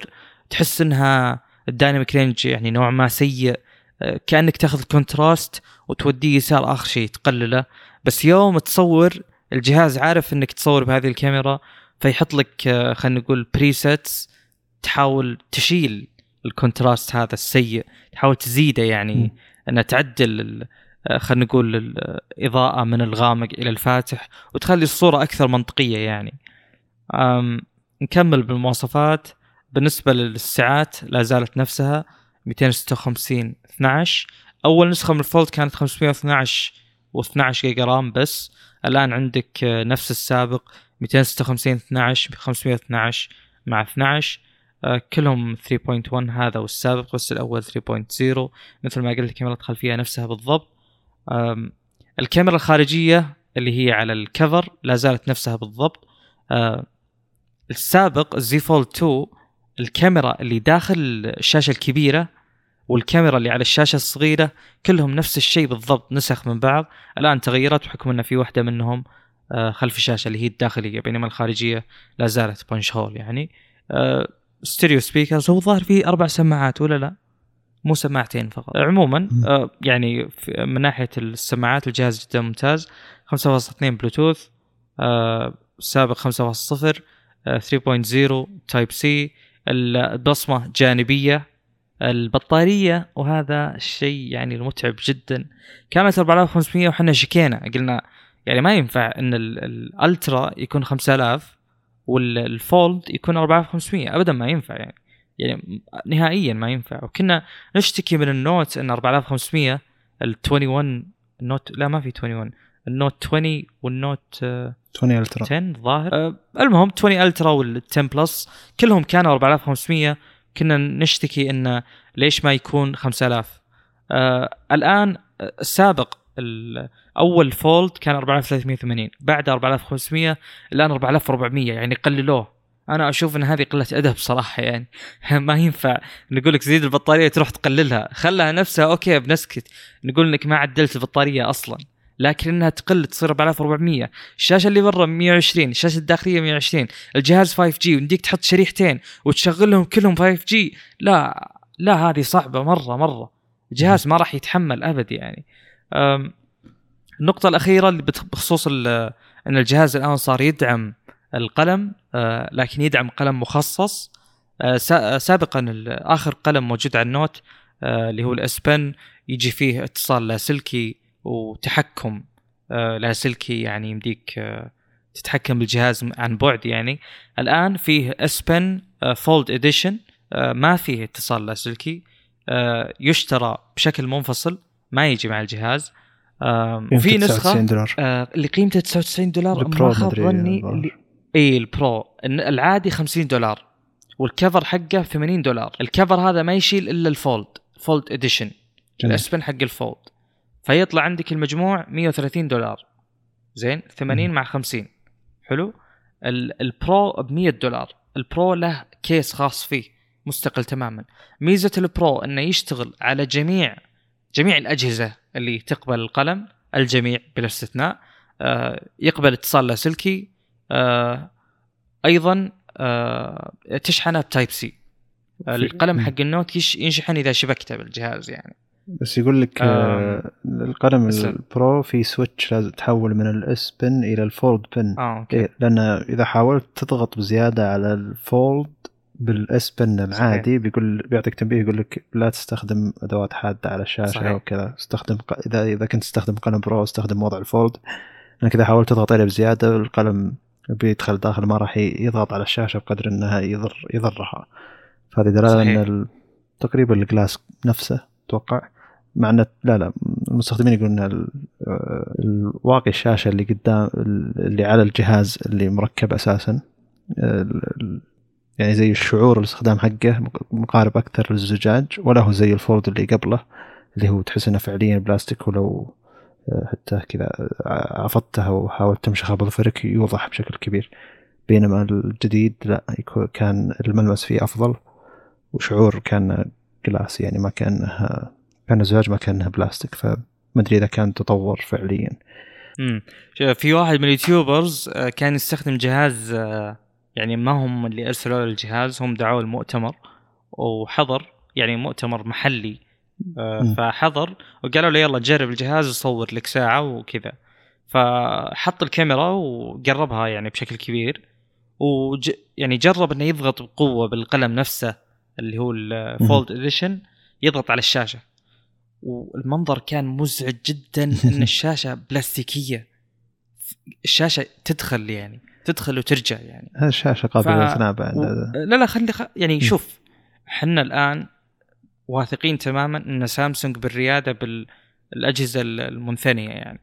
تحس انها الدايناميك رينج يعني نوعا ما سيء، كأنك تاخذ الكونتراست وتوديه يسار اخر شيء تقلله، بس يوم تصور الجهاز عارف انك تصور بهذه الكاميرا فيحط لك خلينا نقول بريسيتس تحاول تشيل الكونتراست هذا السيء، تحاول تزيده يعني ان تعدل خلينا نقول الإضاءة من الغامق إلى الفاتح وتخلي الصورة أكثر منطقية يعني. نكمل بالمواصفات. بالنسبة للساعات لا زالت نفسها مئتين وستة وخمسين اثنا عشر. أول نسخة من الفولد كانت خمسمئة واثنا عشر واثنا عشر جيجا رام بس، الآن عندك نفس السابق مئتين وستة وخمسين اثنا عشر خمسمئة واثنا عشر مع اثنا عشر كلهم ثلاثة نقطة واحد، هذا والسابق بس الأول ثلاثة نقطة صفر. مثل ما قلت كاميرا الخلفية نفسها بالضبط. الكاميرا الخارجية اللي هي على الكفر لا زالت نفسها بالضبط. السابق زي فولد اثنين الكاميرا اللي داخل الشاشة الكبيرة والكاميرا اللي على الشاشة الصغيرة كلهم نفس الشيء بالضبط، نسخ من بعض. الآن تغيرت بحكم أن في واحدة منهم خلف الشاشة اللي هي الداخلية، بينما الخارجية لا زالت بانش هول يعني. ستيريو سبيكرز، هو ظاهر فيه أربع سماعات ولا لا؟ مو سماعتين فقط. عموما آه يعني من ناحية السماعات الجهاز جدا ممتاز. خمسة فاصلة اثنين بلوتوث، آه سابق خمسة نقطة صفر، آه ثلاثة نقطة صفر تايب سي، البصمة جانبية، البطارية وهذا الشيء يعني المتعب جدا، كانت أربعة آلاف وخمسمئة وحنا شكينا قلنا يعني ما ينفع ان الالترا يكون خمسة آلاف والفولد يكون أربعة آلاف وخمسمئة، ابدا ما ينفع يعني يعني نهائيا ما ينفع. وكنا نشتكي من النوت ان أربعة آلاف وخمسمئة ال21 النوت لا ما في واحد وعشرين النوت عشرين والنوت عشرين الترا عشرة ظاهر أه المهم عشرين الترا وال10 بلس كلهم كانوا أربعة آلاف وخمسمئة، كنا نشتكي ان ليش ما يكون خمسة آلاف. أه الان السابق الاول فولد كان أربعة آلاف وثلاثمئة وثمانين، بعد أربعة آلاف وخمسمئة الان أربعة آلاف وأربعمئة، يعني قللوه. أنا أشوف أن هذه قلة أدب صراحة يعني ما ينفع نقولك زيد البطارية تروح تقللها، خلها نفسها أوكي بنسكت نقول إنك ما عدلت البطارية أصلا، لكن إنها تقل تصير أربعة آلاف وأربعمئة. الشاشة اللي برا مئة وعشرين، الشاشة الداخلية مئة وعشرين، الجهاز فايف جي ونديك تحط شريحتين وتشغلهم كلهم فايف جي. لا لا هذه صعبة مرة مرة، الجهاز ما راح يتحمل أبد يعني. النقطة الأخيرة اللي بخصوص أن الجهاز الآن صار يدعم القلم، آه لكن يدعم قلم مخصص. آه سابقا آخر قلم موجود على النوت آه اللي هو الإس بن يجي فيه اتصال لاسلكي وتحكم آه لاسلكي، يعني يمديك آه تتحكم بالجهاز عن بعد يعني. الآن فيه إس بن آه فولد إديشن آه ما فيه اتصال لاسلكي، آه يشترى بشكل منفصل ما يجي مع الجهاز. آه وفي نسخة آه اللي قيمته تسعة وتسعين دولار ما خاب ظني، اي البرو العادي خمسين دولار والكفر حقه ثمانين دولار. الكفر هذا ما يشيل الا الفولد فولد اديشن الاسبن حق الفولد، فيطلع عندك المجموع مئة وثلاثين دولار. زين ثمانين م. مع خمسين حلو. البرو ب مئة دولار. البرو له كيس خاص فيه مستقل تماما. ميزة البرو انه يشتغل على جميع جميع الاجهزة اللي تقبل القلم، الجميع بلا استثناء. آه يقبل اتصال لاسلكي، آه أيضا آه تشحنه بتايب سي. آه القلم حق النوت ينشحن إذا شبكته بالجهاز يعني. بس يقول لك آه القلم البرو في سويتش لازم تحول من الإس بن إلى الفولد بن، آه، إيه، لأن إذا حاولت تضغط بزيادة على الفولد بالإس بن العادي بيقول بيعطيك تنبيه يقول لك لا تستخدم أدوات حادة على الشاشة أو كذا. استخدم إذا إذا كنت تستخدم قلم برو استخدم وضع الفولد، لأن كذا حاولت تضغط عليه بزيادة القلم بيدخل داخل ما راح يضغط على الشاشة بقدر أنها يضر يضرها. فهذه دلالة أن تقريبا الجلاس نفسه توقع معنى لا لا المستخدمين يقولون أن الواقي الشاشة اللي قدام اللي على الجهاز اللي مركب أساسا يعني زي الشعور الاستخدام حقه مقارب أكثر للزجاج، ولا هو زي الفولد اللي قبله اللي هو تحس أنه فعليا بلاستيك، ولو حتى كذا عفضتها وحاولت تمشيها بظفرك يوضح بشكل كبير. بينما الجديد لا كان الملمس فيه أفضل وشعور كان جلاس يعني ما كان كان الزجاج ما كانها بلاستيك، فمدري إذا كان تطور فعليا. امم في واحد من اليوتيوبرز كان يستخدم جهاز، يعني ما هم اللي أرسلوا الجهاز، هم دعوا المؤتمر وحضر، يعني مؤتمر محلي، فحضر وقالوا له يلا جرب الجهاز وصور لك ساعة وكذا، فحط الكاميرا وقربها يعني بشكل كبير، وج يعني جرب انه يضغط بقوة بالقلم نفسه اللي هو الفولد اديشن، يضغط على الشاشة، والمنظر كان مزعج جدا ان الشاشة بلاستيكية، الشاشة تدخل يعني تدخل وترجع، يعني الشاشة قابلة للتناب ف... و... لا لا خلي خ... يعني شوف حنا الآن واثقين تماما ان سامسونج بالريادة بالأجهزة المنثنية، يعني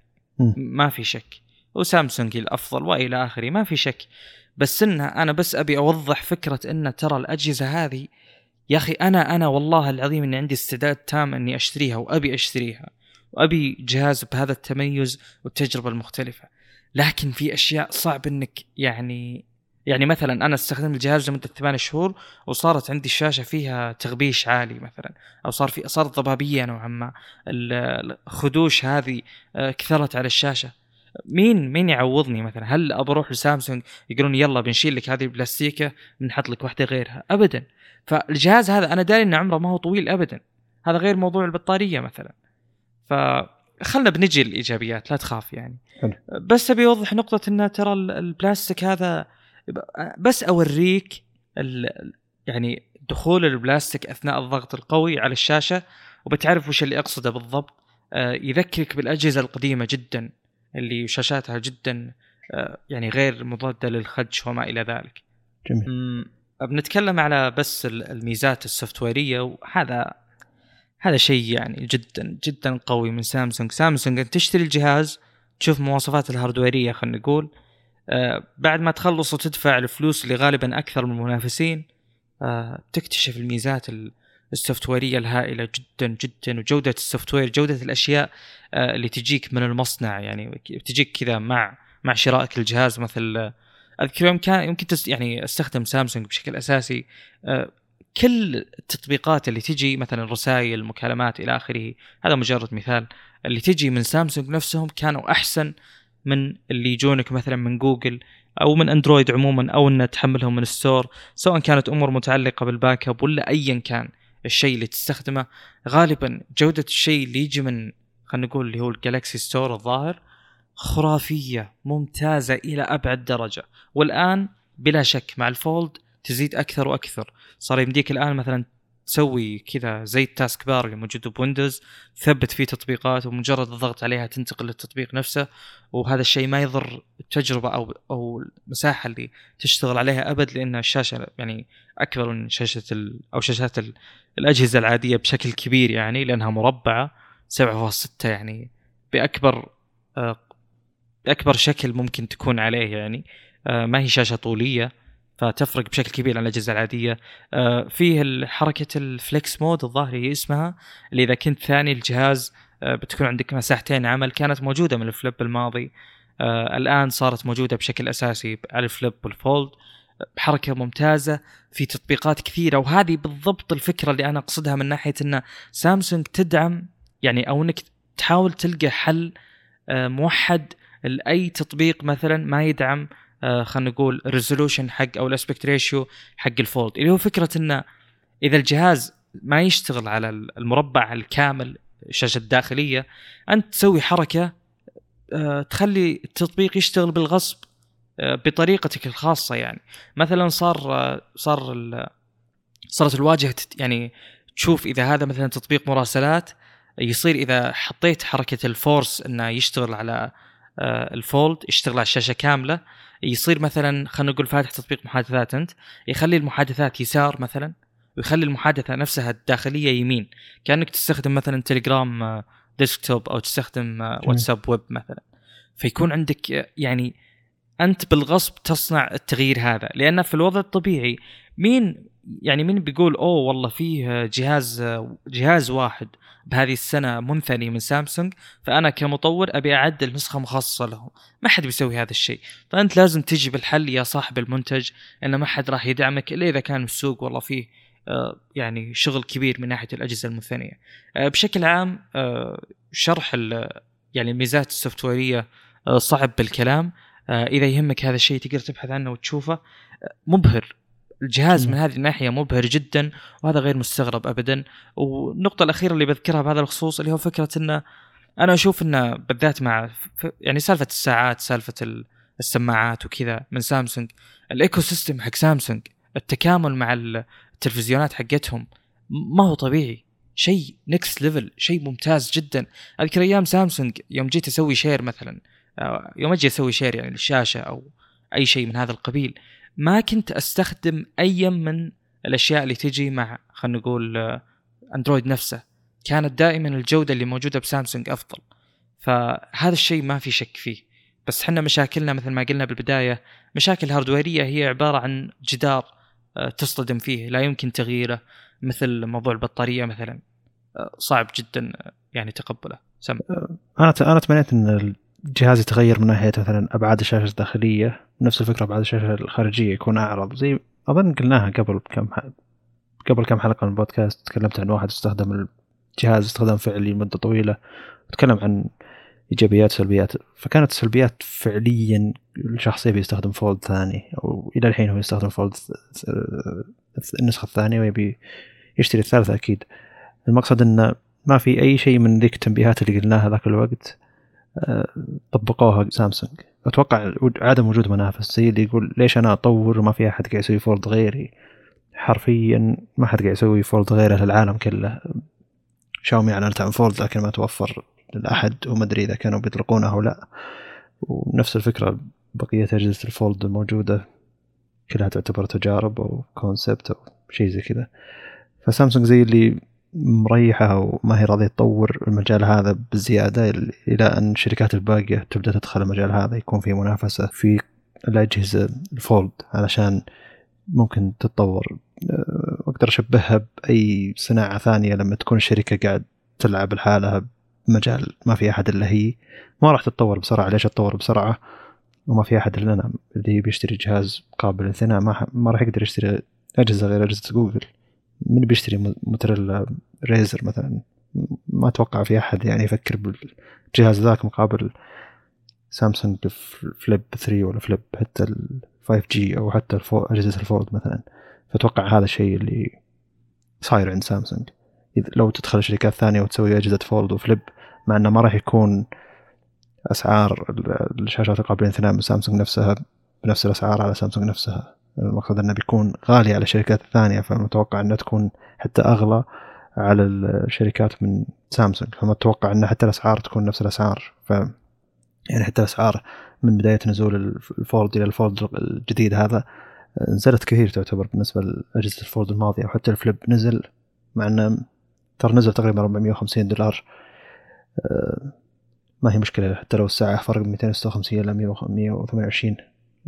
ما في شك، وسامسونج الأفضل وإلى آخره ما في شك، بس إنها أنا بس أبي أوضح فكرة إن ترى الأجهزة هذه يا أخي أنا أنا والله العظيم إني عندي استعداد تام إني أشتريها، وأبي أشتريها وأبي جهاز بهذا التميز والتجربة المختلفة، لكن في أشياء صعب إنك يعني يعني مثلا أنا استخدم الجهاز لمدة ثمان شهور وصارت عندي الشاشة فيها تغبيش عالي مثلا، أو صار في صارت ضبابية نوعا ما، الخدوش هذه كثرت على الشاشة، مين مين يعوضني مثلا؟ هل أبروح لسامسونج يقولون يلا بنشيل لك هذه البلاستيكة بنحط لك واحدة غيرها؟ أبدا. فالجهاز هذا أنا داري إن عمره ما هو طويل أبدا، هذا غير موضوع البطارية مثلا. فخلنا بنجي الإيجابيات لا تخاف يعني حلو. بس أبي أوضح نقطة إن ترى البلاستيك هذا، بس أوريك يعني دخول البلاستيك أثناء الضغط القوي على الشاشة وبتعرف وش اللي أقصده بالضبط. يذكرك بالأجهزة القديمة جدا اللي شاشاتها جدا يعني غير مضادة للخدش وما إلى ذلك. جميل. بنتكلم على بس الميزات السوفتويرية، وهذا هذا شيء يعني جدا جدا قوي من سامسونج. سامسونج تشتري الجهاز تشوف مواصفات الهاردويرية، خلينا نقول آه بعد ما تخلص وتدفع الفلوس اللي غالبا أكثر من المنافسين، آه تكتشف الميزات السوفتويرية الهائلة جدا جدا، وجودة السوفتوير، جودة الأشياء آه اللي تجيك من المصنع، يعني تجيك كذا مع مع شرائك الجهاز. مثل أذكر يوم كان يمكن تست يعني استخدم سامسونج بشكل أساسي، آه كل التطبيقات اللي تجي مثلا رسائل، مكالمات إلى آخره، هذا مجرد مثال، اللي تجي من سامسونج نفسهم كانوا أحسن من اللي يجونك مثلا من جوجل او من اندرويد عموما، او ان تحملهم من الستور، سواء كانت امور متعلقه بالباك اب ولا ايا كان الشيء اللي تستخدمه. غالبا جوده الشيء اللي يجي من خلينا نقول اللي هو الجالاكسي ستور الظاهر خرافيه ممتازه الى ابعد درجه، والان بلا شك مع الفولد تزيد اكثر واكثر. صار يمديك الان مثلا تسوي كذا زي التاسك بار اللي موجود بويندوز، ثبت فيه تطبيقات ومجرد الضغط عليها تنتقل للتطبيق نفسه، وهذا الشيء ما يضر التجربة أو أو المساحة اللي تشتغل عليها أبد، لأن الشاشة يعني أكبر من شاشة أو شاشات الأجهزة العادية بشكل كبير، يعني لأنها مربعة سبعة فاصلة ستة يعني بأكبر بأكبر شكل ممكن تكون عليه، يعني ما هي شاشة طولية، فتفرق بشكل كبير عن الأجهزة العادية. آه فيه حركة الفليكس مود الظاهر هي اسمها، اللي إذا كنت ثاني الجهاز آه بتكون عندك مساحتين عمل، كانت موجودة من الفليب الماضي، آه الآن صارت موجودة بشكل أساسي على الفليب والفولد، حركة ممتازة في تطبيقات كثيرة. وهذه بالضبط الفكرة اللي أنا أقصدها من ناحية أن سامسونج تدعم يعني، أو أنك تحاول تلقى حل آه موحد لأي تطبيق مثلا ما يدعم آه خلينا نقول ريزولوشن حق او الاسبكت ريشيو حق الفولد، اللي هو فكره انه اذا الجهاز ما يشتغل على المربع الكامل الشاشه الداخليه، انت تسوي حركه آه تخلي التطبيق يشتغل بالغصب آه بطريقتك الخاصه. يعني مثلا صار آه صار صارت الواجهه يعني تشوف اذا هذا مثلا تطبيق مراسلات، يصير اذا حطيت حركه الفورس انه يشتغل على آه الفولد، يشتغل على الشاشه كامله. يصير مثلا خلينا نقول فاتح تطبيق محادثات، انت يخلي المحادثات يسار مثلا، ويخلي المحادثه نفسها الداخليه يمين، كانك تستخدم مثلا تليجرام ديسكتوب او تستخدم واتساب ويب مثلا. فيكون عندك يعني انت بالغصب تصنع التغيير هذا، لان في الوضع الطبيعي مين يعني مين بيقول اوه والله فيه جهاز جهاز واحد بهذه السنه منثني من سامسونج، فانا كمطور ابي اعدل نسخه مخصصه له؟ ما حد بيسوي هذا الشيء. فانت لازم تجي بالحل يا صاحب المنتج، ان ما حد راح يدعمك الا اذا كان السوق والله فيه يعني شغل كبير من ناحية الأجهزة المثنية. بشكل عام شرح يعني الميزات السوفتويرية صعب بالكلام، إذا يهمك هذا الشيء تقدر تبحث عنه وتشوفه. مبهر الجهاز من هذه الناحية، مبهر جدا، وهذا غير مستغرب أبدا. والنقطة الأخيرة اللي بذكرها بهذا الخصوص اللي هو فكرة أنه أنا أشوف أنه بالذات مع يعني سالفة الساعات، سالفة السماعات وكذا من سامسونج، الإيكو سيستم حق سامسونج، التكامل مع التلفزيونات حقتهم ما هو طبيعي، شيء نكس ليفل، شيء ممتاز جدا. أذكر أيام سامسونج يوم جيت أسوي شير مثلا، يوم أجي أسوي شير يعني الشاشة أو أي شيء من هذا القبيل، ما كنت أستخدم أي من الأشياء اللي تجي مع خلنا نقول أندرويد نفسه، كانت دائما الجودة اللي موجودة بسامسونج أفضل. فهذا الشيء ما في شك فيه، بس حنا مشاكلنا مثل ما قلنا بالبداية مشاكل هاردويرية، هي عبارة عن جدار تصطدم فيه لا يمكن تغييره، مثل موضوع البطارية مثلا صعب جدا يعني تقبله. سم أنا أنا تمنيت إن الجهاز يتغير من ناحية مثلا أبعاد الشاشة الداخلية، نفس الفكرة أبعاد الشاشة الخارجية يكون أعرض، زي أظن قلناها قبل كم قبل كم حلقة من البودكاست. تكلمت عن واحد استخدم الجهاز استخدام فعلي مدة طويلة، تكلم عن إيجابيات سلبيات، فكانت سلبيات فعلياً الشخص يبي يستخدم فولد ثاني، أو إلى الحين هو يستخدم فولد النسخة الثانية ويبي يشتري الثالثة. أكيد المقصد إن ما في أي شيء من ذيك التنبيهات اللي قلناها ذاك الوقت طبقوها سامسونج. أتوقع عدم وجود منافس، زي اللي يقول ليش أنا أطور وما في أحد قاعد يسوي فولد غيري، حرفياً ما حد قاعد يسوي فولد غيره في العالم كله. شاومي أعلنت عن فولد لكن ما توفر لأحد، وما أدري إذا كانوا بيطلقونه أو لا. ونفس الفكرة بقية أجهزة الفولد الموجودة كلها تعتبر تجارب أو كونسبت أو شيء زي كذا. فسامسونج زي اللي مريحة وما هي راضية تطور المجال هذا بزيادة، إلى أن الشركات الباقية تبدأ تدخل المجال هذا، يكون في منافسة في الأجهزة الفولد علشان ممكن تتطور. أقدر أشبهها بأي صناعة ثانية، لما تكون الشركة قاعد تلعب لحالها مجال ما في أحد إلا هي، ما راح تتطور بسرعة. ليش تتطور بسرعة وما في أحد إلا أنا؟ اللي بيشتري جهاز قابل للثناء ما ما راح يقدر يشتري أجهزة غير أجهزة جوجل. من بيشتري موتورولا ريزر مثلا، ما أتوقع في أحد يعني يفكر بالجهاز ذاك مقابل سامسونج الفليب ثلاثة ولا فليب حتى ال فايف جي أو حتى أجهزة الفولد مثلا. فتوقع هذا الشيء اللي صاير عند سامسونج، لو تدخل شركات ثانية وتسوي أجهزة فولد وفليب، مع أنه ما راح يكون أسعار الشاشات القابلة للثناء من سامسونج نفسها بنفس الأسعار على سامسونج نفسها. المقصد أنه بيكون غالي على الشركات الثانية، فمتوقع أنه تكون حتى أغلى على الشركات من سامسونج، فما أتوقع أنه حتى الأسعار تكون نفس الأسعار. ف يعني حتى الأسعار من بداية نزول الفولد إلى الفولد الجديد هذا نزلت كثير تعتبر بالنسبة لأجهزة الفولد الماضية، وحتى الفليب نزل، مع أنه ترى نزل تقريبا أربعمائة وخمسين دولار. ما هي مشكلة حتى لو الساعة فرق مئتين وستة وخمسين إلى مئة وثمانية وعشرين،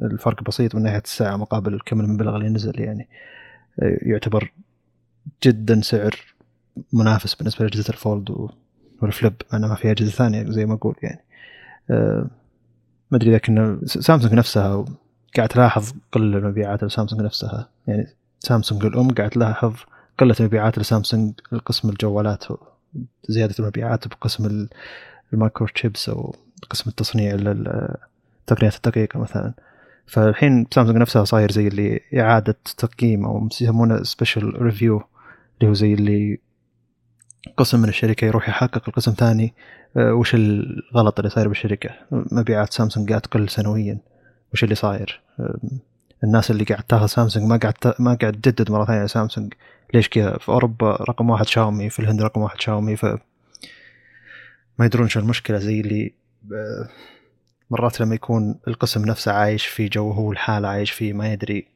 الفرق بسيط من ناحية الساعة مقابل كم المبلغ اللي نزل، يعني يعتبر جدا سعر منافس بالنسبة لأجهزة الفولد والفليب. أنا ما في أجهزة ثانية زي ما أقول، يعني ما أدري إذا كنا سامسونج نفسها قاعد تلاحظ قلة المبيعات لسامسونج نفسها، يعني سامسونج الأم قاعد تلاحظ قلة مبيعات لسامسونج القسم الجوالات، زيادة المبيعات بقسم المايكرو تشيبس أو قسم التصنيع للتقنيات الدقيقة مثلا. فالحين سامسونج نفسها صاير زي اللي إعادة تقييم أو يسمونه سبيشال ريفيو، اللي هو زي اللي قسم من الشركة يروح يحقق القسم ثاني وش الغلط اللي صاير بالشركة، مبيعات سامسونج قاعد تقل سنويا، وش اللي صاير، الناس اللي قاعد تاخذ سامسونج ما قاعد ما قاعد تجدد مرة ثانية سامسونج، ليش كذا؟ في أوروبا رقم واحد شاومي، في الهند رقم واحد شاومي، ف ما يدرون شو المشكلة. زي اللي مرات لما يكون القسم نفسه عايش في جو، هو الحالة عايش فيه، ما يدري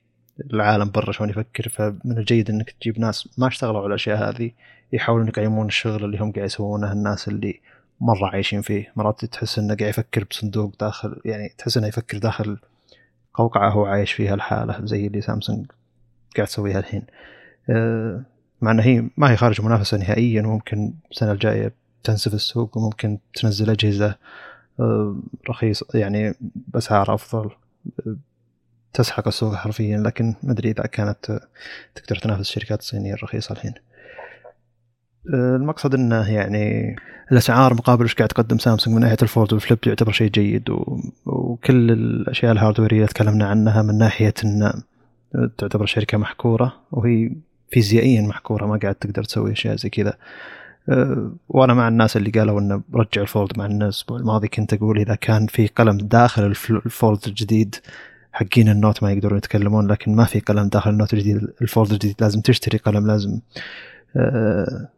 العالم برا شلون يفكر، فمن الجيد انك تجيب ناس ما اشتغلوا على الاشياء هذه يحاولون يقيمون الشغل اللي هم قاعد يسوونه الناس اللي مرة عايشين فيه. مرات تحس انه قاعد يفكر بصندوق داخل، يعني تحس انه يفكر داخل قوقعة هو عايش فيها الحالة، زي اللي سامسونج قاعد تسويها الحين. أه مع أن هي ما هي خارج منافسة نهائيا، وممكن السنة الجاية تنسف السوق، وممكن تنزل أجهزة أه رخيصة يعني بأسعار أفضل، أه تسحق السوق حرفيا، لكن ما ادري اذا كانت تقدر تنافس الشركات الصينيه الرخيصه الحين. المقصد انه يعني الاسعار مقابل ايش قاعد تقدم سامسونج من ناحيه الفولد والفليب يعتبر شيء جيد، وكل الاشياء الهاردويريه اللي تكلمنا عنها من ناحيه ان تعتبر شركه محكوره، وهي فيزيائيا محكوره ما قاعد تقدر تسوي اشياء زي كذا. وانا مع الناس اللي قالوا انه رجع الفولد، مع الناس الاسبوع الماضي كنت اقول اذا كان في قلم داخل الفولد الجديد حقين النوت ما يقدرون يتكلمون، لكن ما في قلم داخل النوت الجديد، الفولد الجديد لازم تشتري قلم، لازم أه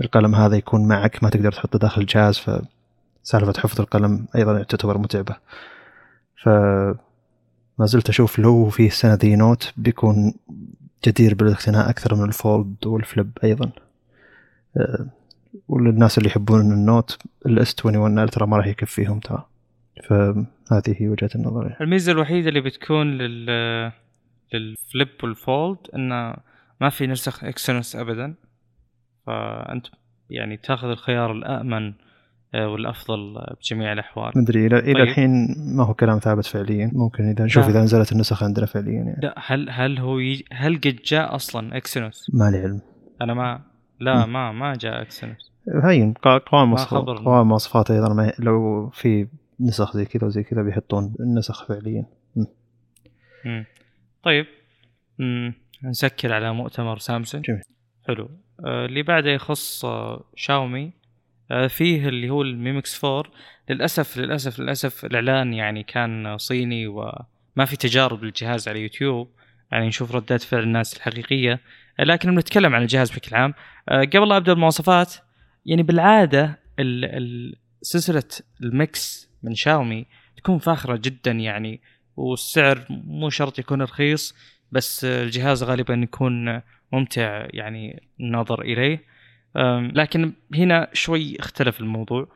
القلم هذا يكون معك، ما تقدر تحطه داخل الجهاز، فسالفة حفظ القلم أيضا تعتبر متعبة. فما زلت أشوف لو في السنة دي نوت بيكون جدير بالاقتناء أكثر من الفولد والفليب أيضا. أه وللناس اللي يحبون النوت الاس واحد وعشرين الترا ما راح يكفيهم ترى، فهذه هي وجهة النظر. الميزة الوحيدة اللي بتكون لل للفليب والفولد إنه ما في نسخ إكسينوس أبدا، فأنت يعني تأخذ الخيار الأأمن والأفضل بجميع الأحوال. مدري إلى طيب. الحين ما هو كلام ثابت فعليا، ممكن إذا نشوف إذا نزلت النسخ عندنا فعليا يعني. لا هل هل هو يج... هل قد جاء أصلا إكسينوس؟ ما العلم أنا ما لا م. ما ما جاء إكسينوس. هاي قوام وصفات قوام وصفات أيضا ما... لو في نسخ زي كذا وزي كذا بيحطون النسخ فعليا. م. م. طيب م. نسكر على مؤتمر سامسونج. جميل. حلو. اللي بعده يخص شاومي، فيه اللي هو المي مكس أربعة. للأسف للأسف للأسف الإعلان يعني كان صيني وما في تجارب للجهاز على يوتيوب، يعني نشوف ردات فعل الناس الحقيقية، لكن بنتكلم عن الجهاز بشكل عام. قبل أبدأ المواصفات، يعني بالعادة سلسلة المكس من شاومي تكون فاخرة جدا يعني، والسعر مو شرط يكون رخيص، بس الجهاز غالبا يكون ممتع يعني النظر إليه. لكن هنا شوي اختلف الموضوع،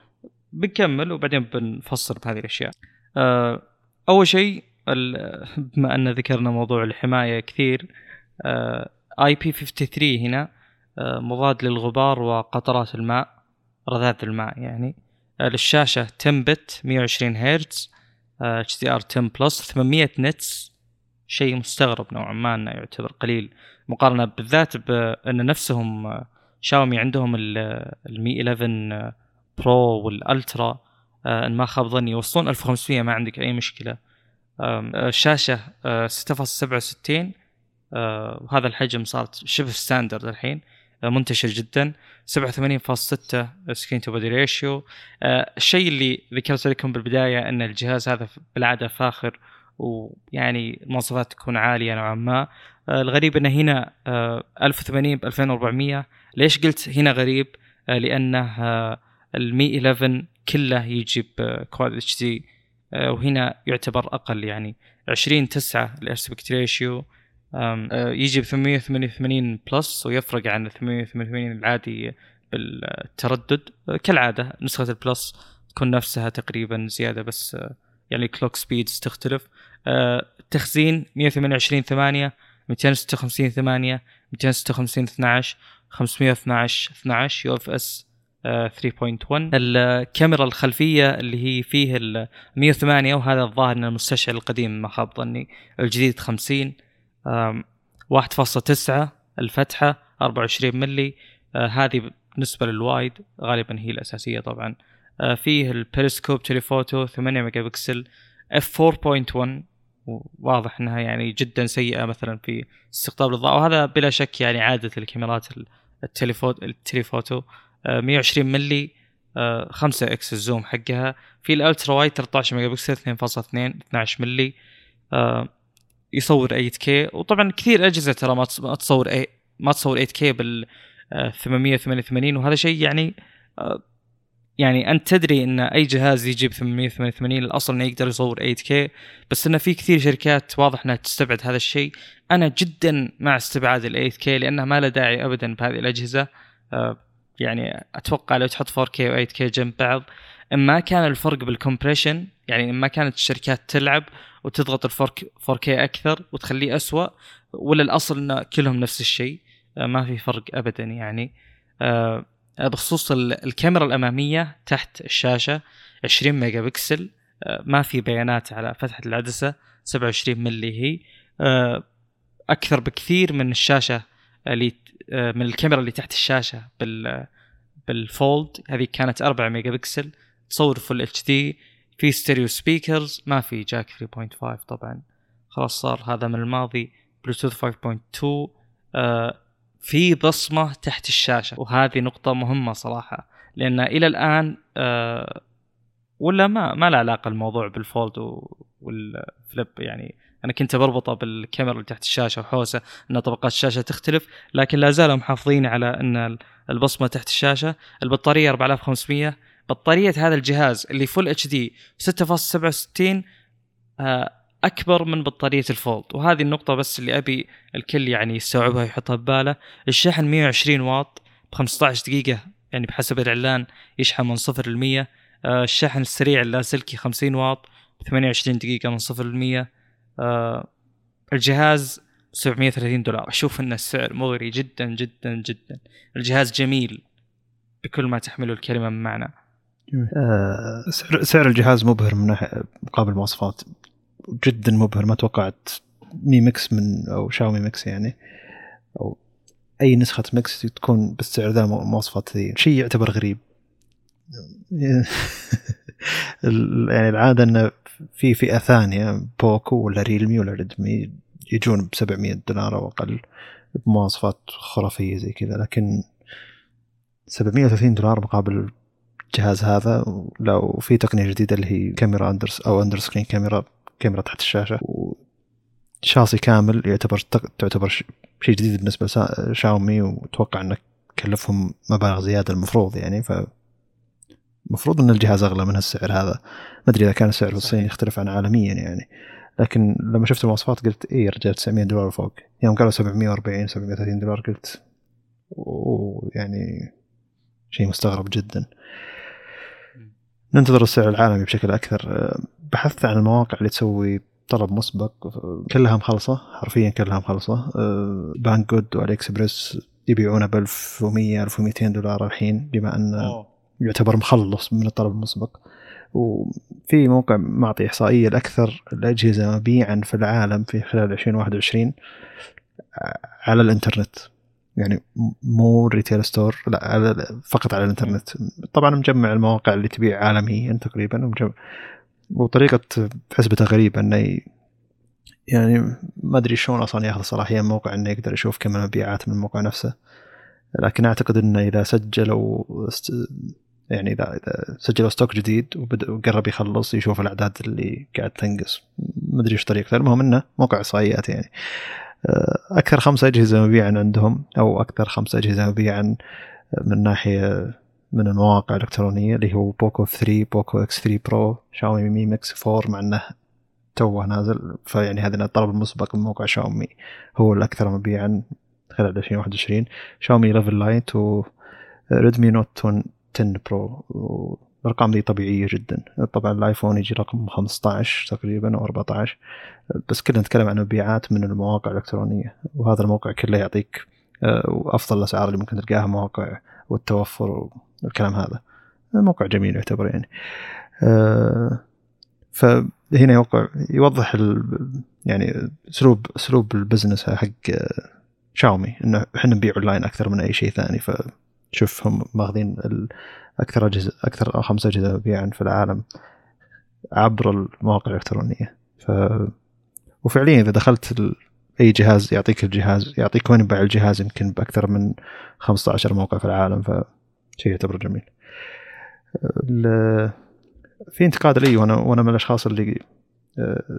بنكمل وبعدين بنفصل بهذه الأشياء. أول شيء بما أن ذكرنا موضوع الحماية كثير، آي بي ثلاثة وخمسين هنا مضاد للغبار وقطرات الماء، رذاذ الماء يعني. للشاشة تمبت مية وعشرين هرتز، إتش دي آر عشرة بلس، ثمانمية نتس، شيء مستغرب نوعا ما أنه يعتبر قليل مقارنة بالذات بأن نفسهم شاومي عندهم المي إحدى عشر برو والألترا إن ما خاب ظني يوصلون ألف وخمسمية، ما عندك أي مشكلة. الشاشة ستة فاصلة سبعة وستين، وهذا الحجم صارت شبه ستاندرد الحين، منتشر جدا. سبعة وثمانين فاصلة ستة سكرين تو بودي ريشيو. الشيء اللي ذكرت لكم بالبداية أن الجهاز هذا بالعادة فاخر ويعني مواصفات تكون عالية نوعا ما. الغريب أنه هنا ألف وثمانين ب ألفين وأربعمية. ليش قلت هنا غريب؟ لأنه المي إحدى عشر كله يجيب كواد اتش دي، وهنا يعتبر أقل يعني عشرين تسعة الاسبكت ريشيو، يجيب ثمانمية وثمانية وثمانين بلس، ويفرق عن ثمانمية وثمانية وثمانين العادي بالتردد. كالعادة نسخة البلس تكون نفسها تقريبا، زيادة بس يعني كلوك سبيدز تختلف. التخزين مية وثمانية وعشرين ثمانية، مئتين وستة وخمسين ثمانية، مئتين وستة وخمسين اثناشر، خمسمية واثناشر اثناشر، يو اف اس ثلاثة نقطة واحد. الكاميرا الخلفية اللي هي فيه ال مية وثمانية، وهذا الظاهر إن المستشعر القديم ما خاب ظني، الجديد خمسين. واحد فاصلة تسعة الفتحة أربعة وعشرين ملي، هذه بالنسبة للوايد غالبا هي الأساسية طبعا. فيه البيريسكوب تليفوتو ثمانية ميجا بكسل، إف أربعة نقطة واحد، واضح انها يعني جدا سيئه مثلا في استقطاب الضوء، وهذا بلا شك يعني عاده الكاميرات التليفوت التليفوتو. مية وعشرين ملي، خمسة اكس الزوم حقها. في الالترا وايد ثلاثة عشر ميجا بكسل، اثنين فاصلة اثنين اثناشر ملي، يصور ثمانية كي. وطبعا كثير اجهزه ترى ما تصور اي ما تصور ثمانية كي بال ثمانمية وثمانية وثمانين، وهذا شيء يعني يعني أنت تدري إن أي جهاز يجيب ثمانمية وثمانية وثمانين الأصل إنه يقدر يصور ثمانية كي، بس إنه في كثير شركات واضح إنها تستبعد هذا الشيء. أنا جدا مع استبعاد ال ثمانية كي لأنه ما له داعي أبدا بهذه الأجهزة. أه يعني أتوقع لو تحط فور كي و ثمانية كي جنب بعض، إما كان الفرق بالكمبريشن، يعني إما كانت الشركات تلعب وتضغط ال فور كي أكثر وتخليه أسوأ، ولا الأصل إنه كلهم نفس الشيء، أه ما في فرق أبدا يعني. أه بخصوص الكاميرا الأمامية تحت الشاشة عشرين ميجا بكسل، ما في بيانات على فتحة العدسة سبعة وعشرين ملي، هي أكثر بكثير من الشاشة اللي من الكاميرا اللي تحت الشاشة بال بالفولد، هذه كانت أربعة ميجا بكسل، تصور فل اتش دي، في ستيريو سبيكرز، ما في جاك ثلاثة فاصلة خمسة طبعا خلاص صار هذا من الماضي، بلوتوث خمسة فاصلة اثنين، آه في بصمة تحت الشاشة، وهذه نقطة مهمة صراحة لأن إلى الآن آه ولا ما ما له علاقة الموضوع بالفولد والفليب، يعني أنا كنت بربطه بالكاميرا اللي تحت الشاشة وحوسة أن طبقات الشاشة تختلف، لكن لا زالوا محافظين على أن البصمة تحت الشاشة. البطارية أربعة آلاف وخمسمية، بطارية هذا الجهاز اللي فول اتش دي ستة فاصلة سبعة وستين أكبر من بطارية الفولد، وهذه النقطة بس اللي أبي الكل يعني يستوعبها يحطها بباله. الشحن مية وعشرين واط بخمسة عشر دقيقة، يعني بحسب الإعلان يشحن من صفر لمية. الشحن السريع اللاسلكي خمسين واط ثمانية وعشرين دقيقة من صفر لمية. الجهاز سبعمية وثلاثين دولار، أشوف أن السعر مغري جدا جدا جدا. الجهاز جميل بكل ما تحمله الكلمة من معنى. آه سعر, سعر الجهاز مبهر من مقابل مواصفات، جدا مبهر، ما توقعت مي مكس من أو شاومي مكس يعني أو أي نسخة مكس تكون بالسعر ذا مواصفات ذي، شيء يعتبر غريب. يعني العادة أن في فئة ثانية بوكو ولا ريلمي ولا ريدمي يجون ب سبعمية دولار أو أقل بمواصفات خرافية زي كذا، لكن سبعمية وثلاثين دولار مقابل جهاز هذا لو في تقنية جديدة اللي هي كاميرا أندرس أو أندر سكرين كاميرا، كاميرا تحت الشاشة وشاصي كامل، يعتبر تعتبر شيء جديد بالنسبة لشاومي، وتوقع أنك كلفهم مبالغ زيادة المفروض، يعني ف مفروض أن الجهاز أغلى من هالسعر هذا. ما أدري إذا كان السعر في الصين يختلف عن عالميا يعني، لكن لما شفت المواصفات قلت إيه رجعت تسعمية دولار فوق، يوم قالوا سبعمية وأربعين سبعمية وثلاثين دولار قلت ويعني شيء مستغرب جدا. ننتظر السعر العالمي بشكل أكثر. بحثت عن المواقع اللي تسوي طلب مسبق، كلها مخلصة حرفيا، كلها مخلصة. بانك جود والإكسبرس يبيعونه بألف ومية ألف ومئتين دولار الحين، بما أن يعتبر مخلص من الطلب المسبق. وفي موقع معطي إحصائية الأكثر الأجهزة مبيعا في العالم في خلال ألفين وواحد وعشرين على الإنترنت، يعني مو ريتيل ستور، لا على فقط على الإنترنت. طبعا مجمع المواقع اللي تبيع عالميا تقريبا ومجمع، وطريقة حسبتها غريبة أنه يعني ما أدري شلون أصلا يأخذ صلاحية موقع أنه يقدر يشوف كم المبيعات من الموقع نفسه، لكن أعتقد أنه إذا سجلوا يعني إذا سجلوا ستوك جديد وقرب يخلص يشوف الأعداد اللي قاعد تنقص، ما أدري إيش طريقته. المهم إنه موقع إحصائيات يعني أكثر خمسة أجهزة مبيعاً عندهم، أو أكثر خمسة أجهزة مبيعاً من ناحية من المواقع الإلكترونية، اللي هو بوكو ثلاثة، بوكو إكس ثلاثة برو، شاومي مي مكس أربعة مع إنه توه نازل، فيعني هذا الطلب المسبق من موقع شاومي هو الأكثر مبيعاً خلال ألفين وواحد وعشرين. شاومي ليفل لايت وريدمي نوت عشرة برو، والأرقام دي طبيعية جدا. طبعا الآيفون يجي رقم خمسة عشر تقريبا أو أربعة عشر، بس كلنا نتكلم عن مبيعات من المواقع الإلكترونية، وهذا الموقع كله يعطيك أفضل الأسعار اللي ممكن تلقاها، مواقع والتوفر والكلام هذا. موقع جميل يعتبر يعني. فهنا يوقع يوضح يعني أسلوب أسلوب البزنس حق شاومي، إنه إحنا نبيع أونلاين أكثر من أي شيء ثاني. ف شوف هم ماخذين أكثر أجهزة، أكثر خمسة أجهزة مبيعاً في العالم عبر المواقع الإلكترونية. ف... وفعلياً إذا دخلت ال... أي جهاز يعطيك الجهاز، يعطيك وين يبيع الجهاز يمكن بأكثر من خمسة عشر موقع في العالم، فشيء يعتبر جميل. ال... في انتقاد لي، وأنا وأنا من الأشخاص اللي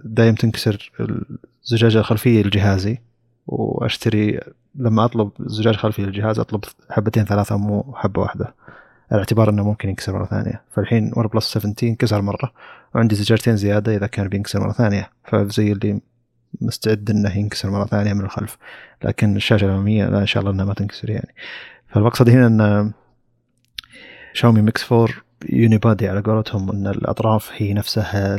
دايم تنكسر الزجاجة الخلفية لجهازي، وأشتري لما أطلب زجاج خلفي للجهاز أطلب حبتين ثلاثة مو حبة واحدة، على اعتبار أنه ممكن ينكسر مرة ثانية. فالحين ون بلس سفنتين كسر مرة، وعندي زجاجتين زيادة إذا كان بينكسر مرة ثانية، فزي اللي مستعد أنه ينكسر مرة ثانية من الخلف، لكن الشاشة الأمامية لا إن شاء الله أنها ما تنكسر يعني. فالمقصد هنا أن شاومي ميكس أربعة يونيبادي على قولتهم، أن الأطراف هي نفسها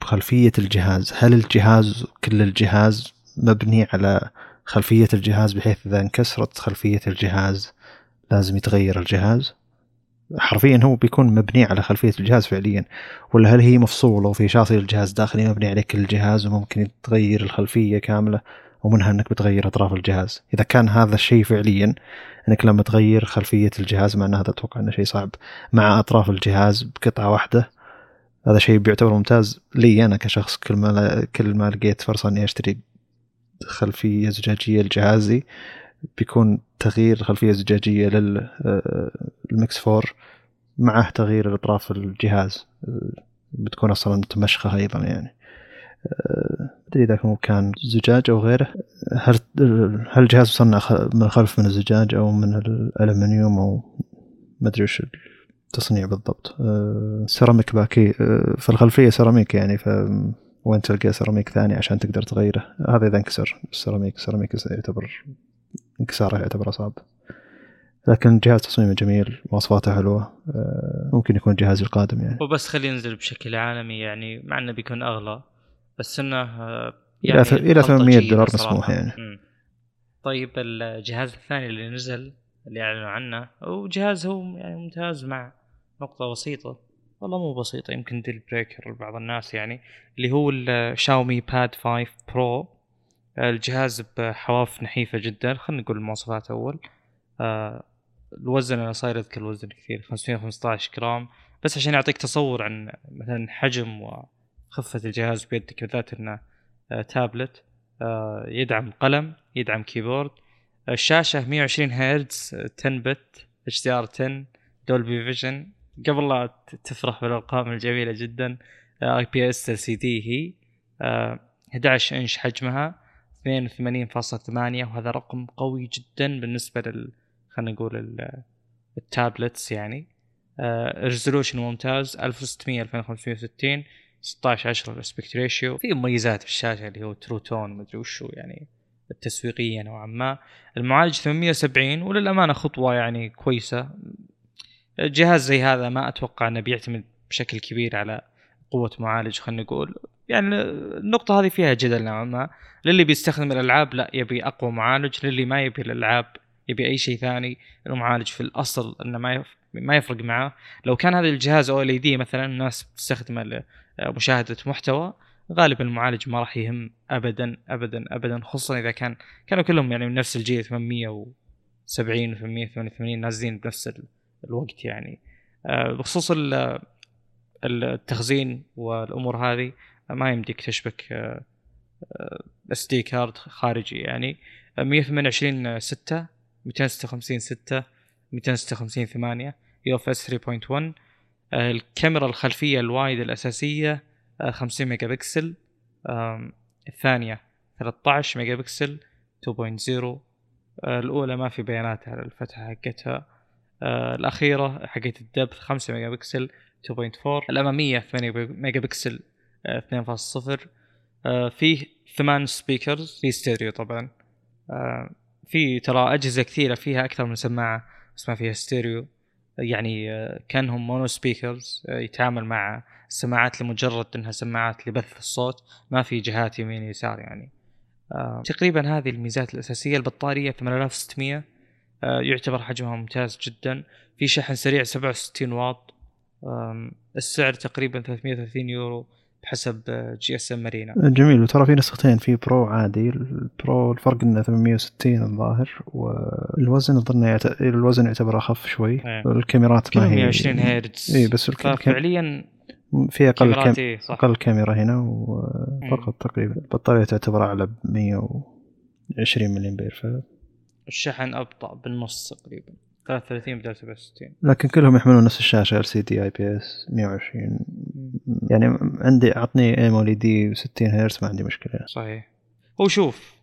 خلفية الجهاز. هل الجهاز كل الجهاز مبني على خلفية الجهاز، بحيث إذا انكسرت خلفية الجهاز لازم يتغير الجهاز؟ حرفيا هو بيكون مبني على خلفية الجهاز فعليا، ولا هل هي مفصولة وفي شاصية الجهاز داخلي مبني على كل الجهاز وممكن تغير الخلفية كاملة ومنها أنك بتغير أطراف الجهاز؟ إذا كان هذا الشيء فعليا أنك لما تغير خلفية الجهاز، معناه هذا أتوقع أنه شيء صعب مع أطراف الجهاز بقطعة واحدة. هذا شيء بيعتبر ممتاز لي أنا كشخص، كل ما كل ما لقيت فرصة إني أشتري خلفية زجاجية لجهازي، بيكون تغيير خلفية زجاجية للمكس أربعة معه تغيير أطراف الجهاز، بتكون أصلاً متمشخة أيضاً. يعني أدري إذا كان زجاج أو غيره، هل هل الجهاز مصنع من الخلف من الزجاج أو من الألمنيوم أو ما أدري وش تصنيع بالضبط. سيراميك باكي في الخلفية، سيراميك يعني، فوين تلقى سيراميك ثاني عشان تقدر تغيره؟ هذا إذا انكسر السيراميك، سيراميك يعتبر انكساره يعتبر صعب. لكن جهاز تصميمه جميل، مواصفاته حلوة، ممكن يكون جهاز القادم يعني. وبس خليه ينزل بشكل عالمي يعني، مع إنه بيكون أغلى، بس إنه يعني إلى ثمانمائة دولار مسموح يعني. م. طيب الجهاز الثاني اللي نزل اللي أعلنوا عنه، وجهاز هو يعني ممتاز مع نقطة بسيطة، والله مو بسيطة، يمكن ديل بريكر لبعض الناس يعني، اللي هو الشاومي باد خمسة برو. الجهاز بحواف نحيفة جدا. خلنا نقول المواصفات أول. آه الوزن أنا صاير أذكر الوزن كثير، خمسمائة وخمسة عشر جرام، بس عشان يعطيك تصور عن مثلا حجم وخفة الجهاز بيدك، بالذات إنه آه تابلت. آه يدعم قلم، يدعم كيبورد. الشاشة مية وعشرين هرتز، عشرة بت، إتش دي آر عشرة، دولبي فيجن. قبل لا تفرح بالأرقام الجميلة جدا. آي بي إس إل سي دي هي آه أحد عشر إنش حجمها، اثنين وثمانين فاصلة ثمانية، وهذا رقم قوي جدا بالنسبة لل خلنا نقول التابلتس يعني. آه ريزولوشن ممتاز، ألف وستمائة على ألفين وخمسمائة وستين، ستة عشر عشرة الاسبكت ريشيو. في مميزات في الشاشة اللي هو ترو تون ما ادري وشو يعني، التسويقية نوعا ما. المعالج ثمانمائة وسبعين، وللأمانة خطوة يعني كويسة. جهاز زي هذا ما أتوقع أنه بيعتمد بشكل كبير على قوة معالج، خلنا نقول يعني النقطة هذه فيها جدل نوعا ما. للي بيستخدم الألعاب لا يبي أقوى معالج، للي ما يبي الألعاب يبي أي شيء ثاني، المعالج في الأصل أنه ما ما يفرق معاه. لو كان هذا الجهاز أو إل إي دي مثلا، الناس بتستخدمه لمشاهدة محتوى، غالبا المعالج ما راح يهم أبدا أبدا أبدا، خصوصا إذا كان كانوا كلهم يعني من نفس الجيل، ثمانمائة وسبعين وثمانمائة وثمانية وثمانين نازلين بنفس الوقت يعني. بخصوص التخزين والأمور هذه، ما يمديك تشبك اس دي كارد خارجي يعني. مية وثمانية وعشرين ستة، مئتين وستة وخمسين ستة، مئتين وستة وخمسين ثمانية، يو إف إس ثلاثة نقطة واحد. الكاميرا الخلفية الوايد الأساسية خمسين ميجا بكسل، الثانية ثلاثة عشر ميجا بكسل اثنين نقطة صفر، الأولى ما في بيانات على الفتحة حقتها، الأخيرة حقت الدبث خمسة ميجا بكسل اثنين نقطة أربعة، الأمامية ثمانية ميجا بكسل اثنين نقطة صفر. فيه ثمان سبيكرز، في ستيريو طبعا. في ترى أجهزة كثيرة فيها أكثر من سماعة بس ما فيها ستيريو يعني، كانهم مونو سبيكرز يتعامل مع السماعات لمجرد أنها سماعات لبث الصوت، ما في جهات يمين يسار يعني. تقريبا هذه الميزات الأساسية. البطارية ثمانية آلاف وستمائة، يعتبر حجمها ممتاز جدا. في شحن سريع سبعة وستين واط. السعر تقريبا ثلاثمائة وثلاثين يورو بحسب جي اس ام مارينا. جميل. وترى في نسختين، في برو عادي، البرو الفرق انه ثمانمائة وستين الظاهر، والوزن اظن يعت... الوزن يعتبر اخف شوي. أيه. الكاميرات ما هي مية وعشرين هرتز اي، بس الكاميرا فعليا في اقل كام... إيه اقل كاميرا هنا، وفرق تقريبا. البطاريه تعتبر اعلى ب مئة وعشرين ملي أمبير، فالشحن ابطا بالنص تقريبا، ثلاثة وثلاثين بدل سبعة وستين. لكن كلهم يحملون نفس الشاشه إل سي دي آي بي إس مية وعشرين يعني. عندي اعطني اموليدي ستين هرتز ما عندي مشكله. صحيح. هو شوف،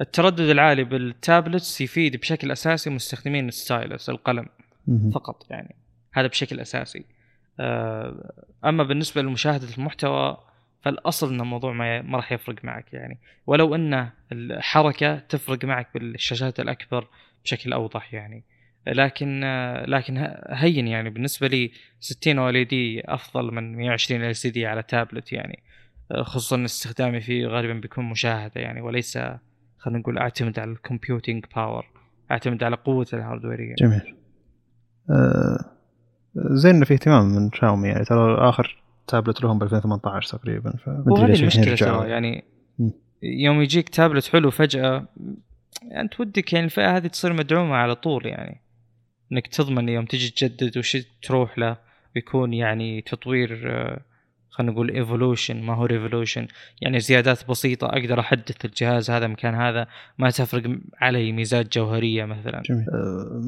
التردد العالي بالتابلتس يفيد بشكل اساسي مستخدمين الستايلس القلم م-م. فقط يعني، هذا بشكل اساسي. اما بالنسبه لمشاهده المحتوى فالاصل ان الموضوع ما, ما راح يفرق معك يعني، ولو ان الحركه تفرق معك بالشاشات الاكبر بشكل اوضح يعني. لكن لكن هين يعني بالنسبه لي ستين أو إل إي دي افضل من مئة وعشرين إل سي دي على تابلت يعني، خصوصا استخدامي فيه غالبا بيكون مشاهده يعني، وليس خلينا نقول اعتمد على الكمبيوتينج باور، اعتمد على قوه الهاردويريه. جميل. أه زين إنه في اهتمام من شاومي يعني، ترى آخر تابلت لهم بألفين وثمانية عشر تقريبا، فمدري ليش المشكلة يعني. م. يوم يجيك تابلت حلو فجأة يعني تودك يعني الفئة هذه تصير مدعومة على طول يعني، إنك تضمن يوم تجي تجدد وش تروح له بيكون يعني تطوير، خلينا نقول ايفولوشن ما هو ريفولوشن يعني، زيادات بسيطة أقدر أحدث الجهاز هذا مكان هذا، ما تفرق علي ميزات جوهرية مثلا. جميل.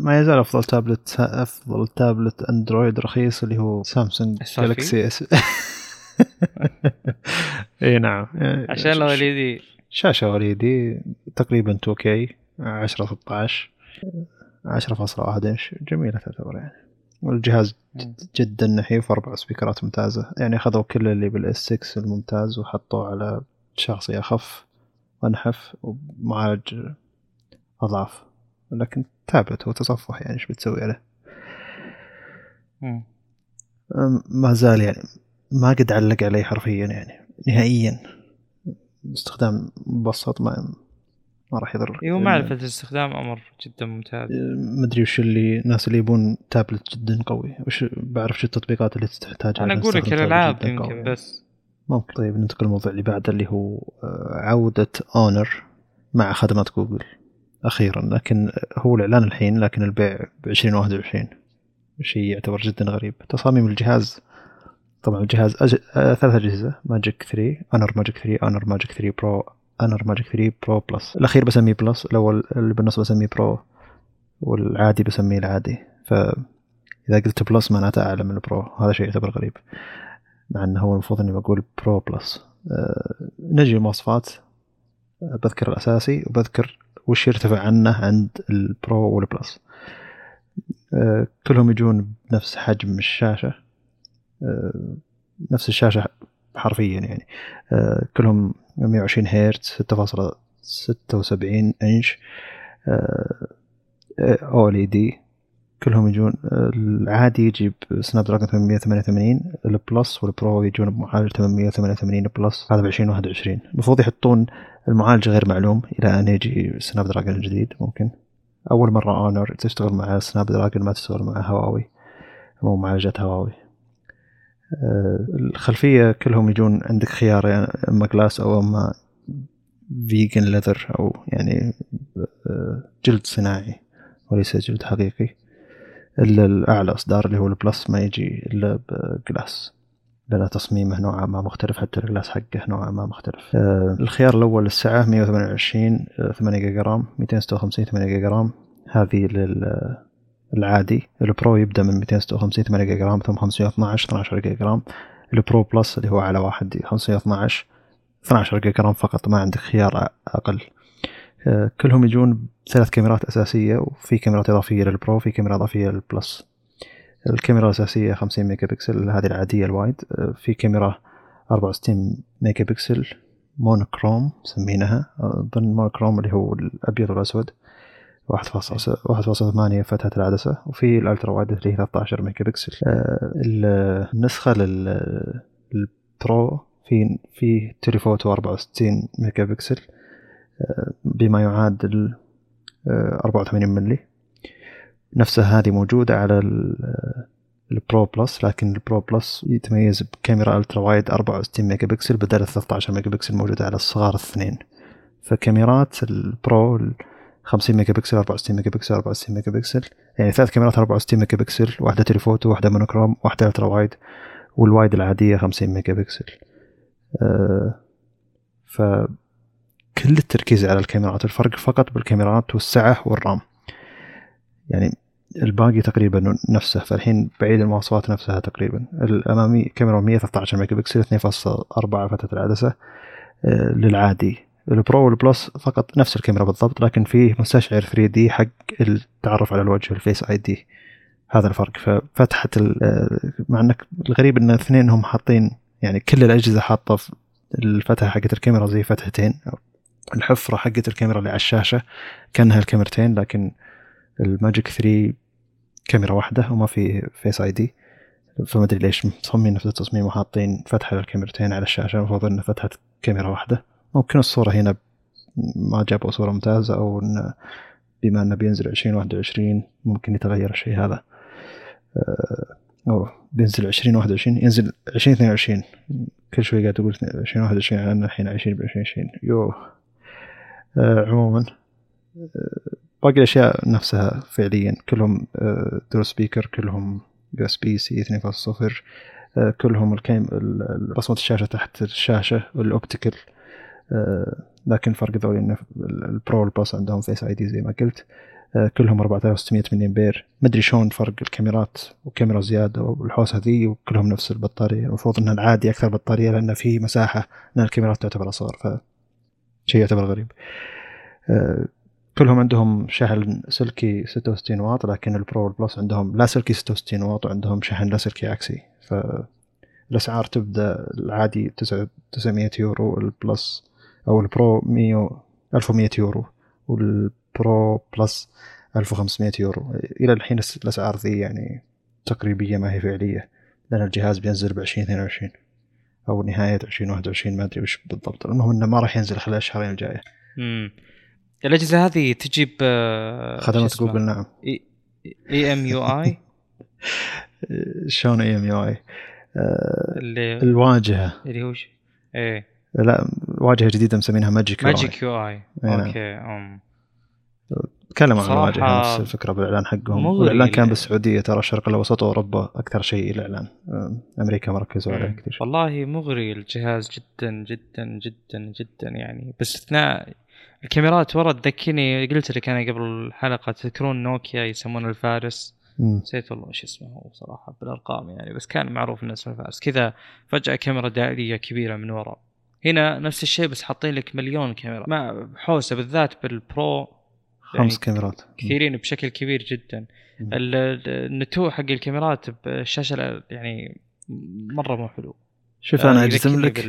ما يزال أفضل تابلت أفضل تابلت أندرويد رخيص اللي هو سامسونج جالكسي اس. إيه نعم، عشان لو وليدي شاشة وليدي تقريبا تو كيه عشرة ستة عشر عشرة فاصلة واحد إنش، جميلة تعتبر يعني، والجهاز جدا نحيف، أربع سبيكرات ممتازة يعني، أخذوا كل اللي بالإس ستة الممتاز وحطوه على شخصية أخف وأنحف ومعالج أضعف، لكن تابلت وتصفح يعني إيش بتسوي عليه؟ ما زال يعني ما قد علق عليه حرفيا يعني نهائيا، استخدام مبسط ما ما راح يضرك. ايوه معرفة الاستخدام امر جدا ممتاز. مدري وش اللي الناس اللي يبون تابلت جدا قوي، وش بعرف شو التطبيقات اللي تحتاجها. انا اقول لك الالعاب يمكن بس ممكن. طيب ننتقل للموضوع اللي بعده اللي هو عودة اونر مع خدمات جوجل اخيرا، لكن هو الاعلان الحين لكن البيع ب ألفين وواحد وعشرين، شيء يعتبر جدا غريب. تصاميم الجهاز، طبعا الجهاز أج... آه ثلاث اجهزه ماجيك ثلاثة اونر ماجيك ثلاثة اونر ماجيك ثلاثة برو أونر ماجيك ثلاثة برو بلس، الأخير بسميه بلس، الأول اللي بالنص بسميه برو، والعادي بسميه العادي. فإذا قلت بلس معناته أعلى من البرو، هذا شيء يعتبر غريب مع أنه هو المفروض أني بقول برو بلس. أه نجي المواصفات، أه بذكر الأساسي وبذكر وش يرتفع عنه عند البرو والبلس. أه كلهم يجون بنفس حجم الشاشة، أه نفس الشاشة حرفيا يعني، آه كلهم مية وعشرين هرتز ستة فاصلة ستة وسبعين انش أو إل إي دي، كلهم يجون. العادي يجيب سناب دراجن ثمانمية وثمانية وثمانين، البلس والبرو يجون بمعالج ثمانمية وثمانية وثمانين بلس، هذا بعشرين واحد وعشرين. المفروض يحطون المعالج غير معلوم إلى أن يجي سناب دراجن الجديد، ممكن أول مرة أونر تشتغل مع سناب دراجن ما تشتغل مع هواوي أو معالجات هواوي. الخلفية كلهم يجون عندك خيار يعني، اما جلاس او اما فيجن ليذر او يعني جلد صناعي وليس جلد حقيقي. الاعلى اصدار اللي هو البلس ما يجي الا بجلاس، لأن تصميمه نوعا ما مختلف، حتى الجلاس حقه نوعا ما مختلف. الخيار الاول السعة مية وثمانية وعشرين ثمانية جيجا رام، مئتين وستة وخمسين ثمانية جيجا رام، هذه لل العادي. البرو يبدأ من مئتين وستة وخمسين ثمانية جيجا رام، ثم خمسمية واثناشر اثناشر جيجا رام. البرو بلس اللي هو على واحد خمسمية واثناشر اثناشر جيجا رام فقط، ما عندك خيار أقل. كلهم يجون ثلاث كاميرات أساسية، وفي كاميرات إضافية للبرو، في كاميرا إضافية للبلس. الكاميرا الأساسية خمسين ميجا بكسل هذه العادية الوايد، في كاميرا أربعة وستين ميجا بكسل مونوكروم سميناها، ضمن مونوكروم اللي هو الأبيض والأسود، واحد فاصل واحد فاصل ثمانية فتحة العدسة، وفي الألترا وايد اللي هي ثلاثة عشر ميجا بكسل. آه النسخة للبرو في في تيليفوتو أربعة وستين ميجا بكسل، آه بما يعادل آه أربعة وثمانين ملي، نفسها هذه موجودة على البرو بلس، لكن البرو بلس يتميز بكاميرا ألترا وايد أربعة وستين ميجا بكسل بدل ثلاثة عشر ميجا بكسل موجودة على الصغار الاثنين. فكاميرات البرو خمسين ميجا بكسل أربعة وستين ميجا بكسل أربعة وستين ميجا بكسل، يعني ثلاث كاميرات أربعة وستين ميجا بكسل، واحدة تليفوتو، واحدة مونوكروم، واحدة الترا وايد، والوايد العادية خمسين ميجا بكسل. أه فكل التركيز على الكاميرات، الفرق فقط بالكاميرات والسعة والرام، يعني الباقي تقريبا نفسه. فالحين بعيد المواصفات نفسها تقريبا. الأمامي كاميرا مئة وثلاثة عشر ميجا بكسل اثنين فاصلة أربعة فتحة العدسة أه للعادي. البرو والبلس فقط نفس الكاميرا بالضبط، لكن فيه مستشعر ثري دي حق التعرف على الوجه، الفيس اي دي، هذا الفرق. ففتحة مع انك الغريب ان اثنينهم حاطين يعني كل الاجهزه حاطه الفتحه حقه الكاميرا زي فتحتين، الحفره حقه الكاميرا اللي على الشاشه كانها الكاميرتين، لكن الماجيك ثلاثة كاميرا واحده وما في فيس اي دي، فما ادري ليش مصممين نفس التصميم وحاطين فتحه للكاميرتين على الشاشه، المفروض ان فتحه كاميرا واحده. ممكن الصورة هنا ما جابوا صورة ممتازة، أو إن بما أنه بينزل عشرين واحد وعشرين ممكن يتغير الشيء هذا. أوه بينزل عشرين واحد وعشرين ينزل عشرين اثنين وعشرين كل شوي قاعد أقول عشرين واحد وعشرين أنا الحين عشرين بعشرين عشرين يو آه عموما آه باقي الأشياء نفسها فعليا كلهم آه درو سبيكر كلهم يو إس بي سي اثنين فاصل صفر آه كلهم الكام بصمة الشاشة تحت الشاشة والأوبتيكال آه لكن فرق ذولي إن البرو الباص عندهم فيس آي دي زي ما قلت كلهم أربعة آلاف وستمية ملي أمبير مدري شون فرق الكاميرات وكاميرا زيادة والحوسة ذي وكلهم نفس البطارية المفروض أنها العادي أكثر بطارية لأن في مساحة لأن الكاميرات تعتبر أصغر فشي يعتبر غريب. كلهم عندهم شحن سلكي ستة وستين واط لكن البرو والبلس عندهم لا سلكي ستة وستين واط وعندهم شحن لا سلكي عكسي فالأسعار تبدأ العادي تسعمية يورو البلس أو البرو ألف ومية يورو وال برو بلس ألف وخمسمية يورو. إلى الحين الأسعار ذي يعني تقريبية ما هي فعلية لأن الجهاز بينزل بعشرين اثنين وعشرين أو نهاية عشرين واحد وعشرين ما أدري وش بالضبط المهم إنه ما راح ينزل خلال الشهرين الجاية. أمم الأجهزة هذه تجيب خدمات جوجل نعم إي إم يو آي شلون إي إم يو آي الواجهة اللي هوش إيه لا واجهة جديدة مسمينها ماجيك ماجيك يو آي أوكي أم تكلم عن الواجهة نفس الفكرة بالإعلان حقهم الإعلان كان بالسعودية ترى الشرق الأوسط وأوروبا أكثر شيء الإعلان أمريكا مركزوا عليه كثير. والله مغري الجهاز جدا جدا جدا جدا يعني باستثناء الكاميرات ورا تذكرني قلت لك أنا قبل الحلقة تذكرون نوكيا يسمونه الفارس نسيت والله إيش اسمه صراحة بالأرقام يعني بس كان معروف الناس الفارس كذا فجأة كاميرا دائرية كبيرة من وراء هنا نفس الشيء بس حاطين لك مليون كاميرا ما حوسة بالذات بالبرو خمس كاميرات كثيرين بشكل كبير جدا النتوء حق الكاميرات بالشاشة يعني مرة مو حلو. شوف أنا أجزم لك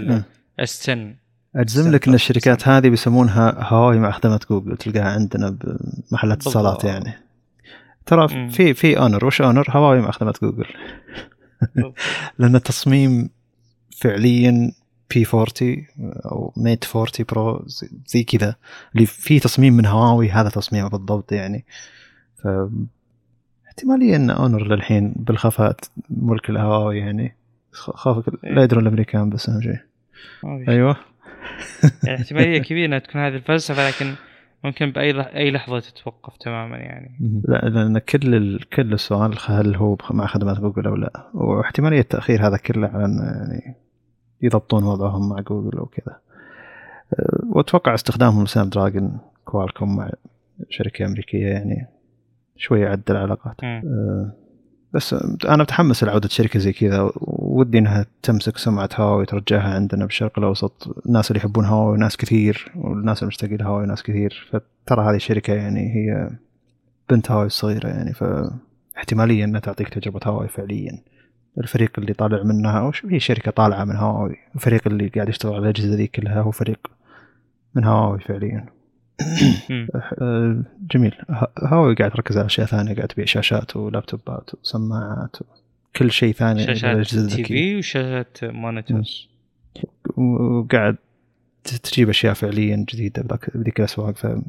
أستن أجزم لك أن الشركات هذه بيسمونها هواوي مع خدمة جوجل تلقاها عندنا بمحلات الصلاة يعني ترى في في أونر وش أونر هواوي مع خدمة جوجل لأن التصميم فعليا بي فورتي أو ميت فورتي برو زي كذا اللي فيه تصميم من هواوي هذا تصميمه بالضبط يعني احتمالية أن أونر للحين بالخفاء ملك الهواوي يعني خاف لا يدرون الأمريكان بس أهم شيء أيوة يعني احتمالية كبيرة أن تكون هذه الفلسفة لكن ممكن بأي أي لحظة تتوقف تماما يعني لا لأن كل ال... كل السؤال هل هو مع خدمات جوجل أو لا واحتمالية تأخير هذا كله على يعني يضبطون وضعهم مع جوجل وكذا. وأتوقع استخدامهم لسناب دراجن كوالكوم مع شركة أمريكية يعني شوية عدل علاقات أه بس أنا متحمس لعودة شركة زي كذا ودي أنها تمسك سمعة هواوي ترجعها عندنا بالشرق الأوسط الناس اللي يحبون هواوي ناس كثير والناس المشتاقين هواوي ناس كثير فترى هذه الشركة يعني هي بنت هواوي صغيرة يعني فاحتمالية أنها تعطيك تجربة هواوي فعليا. الفريق اللي طالع منها أو شو هي شركة طالعة من هواوي الفريق اللي قاعد يشتغل على الأجهزة ذي كلها هو فريق من هواوي فعليا جميل. هواوي قاعد تركز على أشياء ثانية قاعد تبيع شاشات ولابتوبات وسماعات وكل شيء ثاني شاشات تي في وشاشات مونيتورز وقاعد تجيب أشياء فعليا جديدة بذيك الأسواق فشيء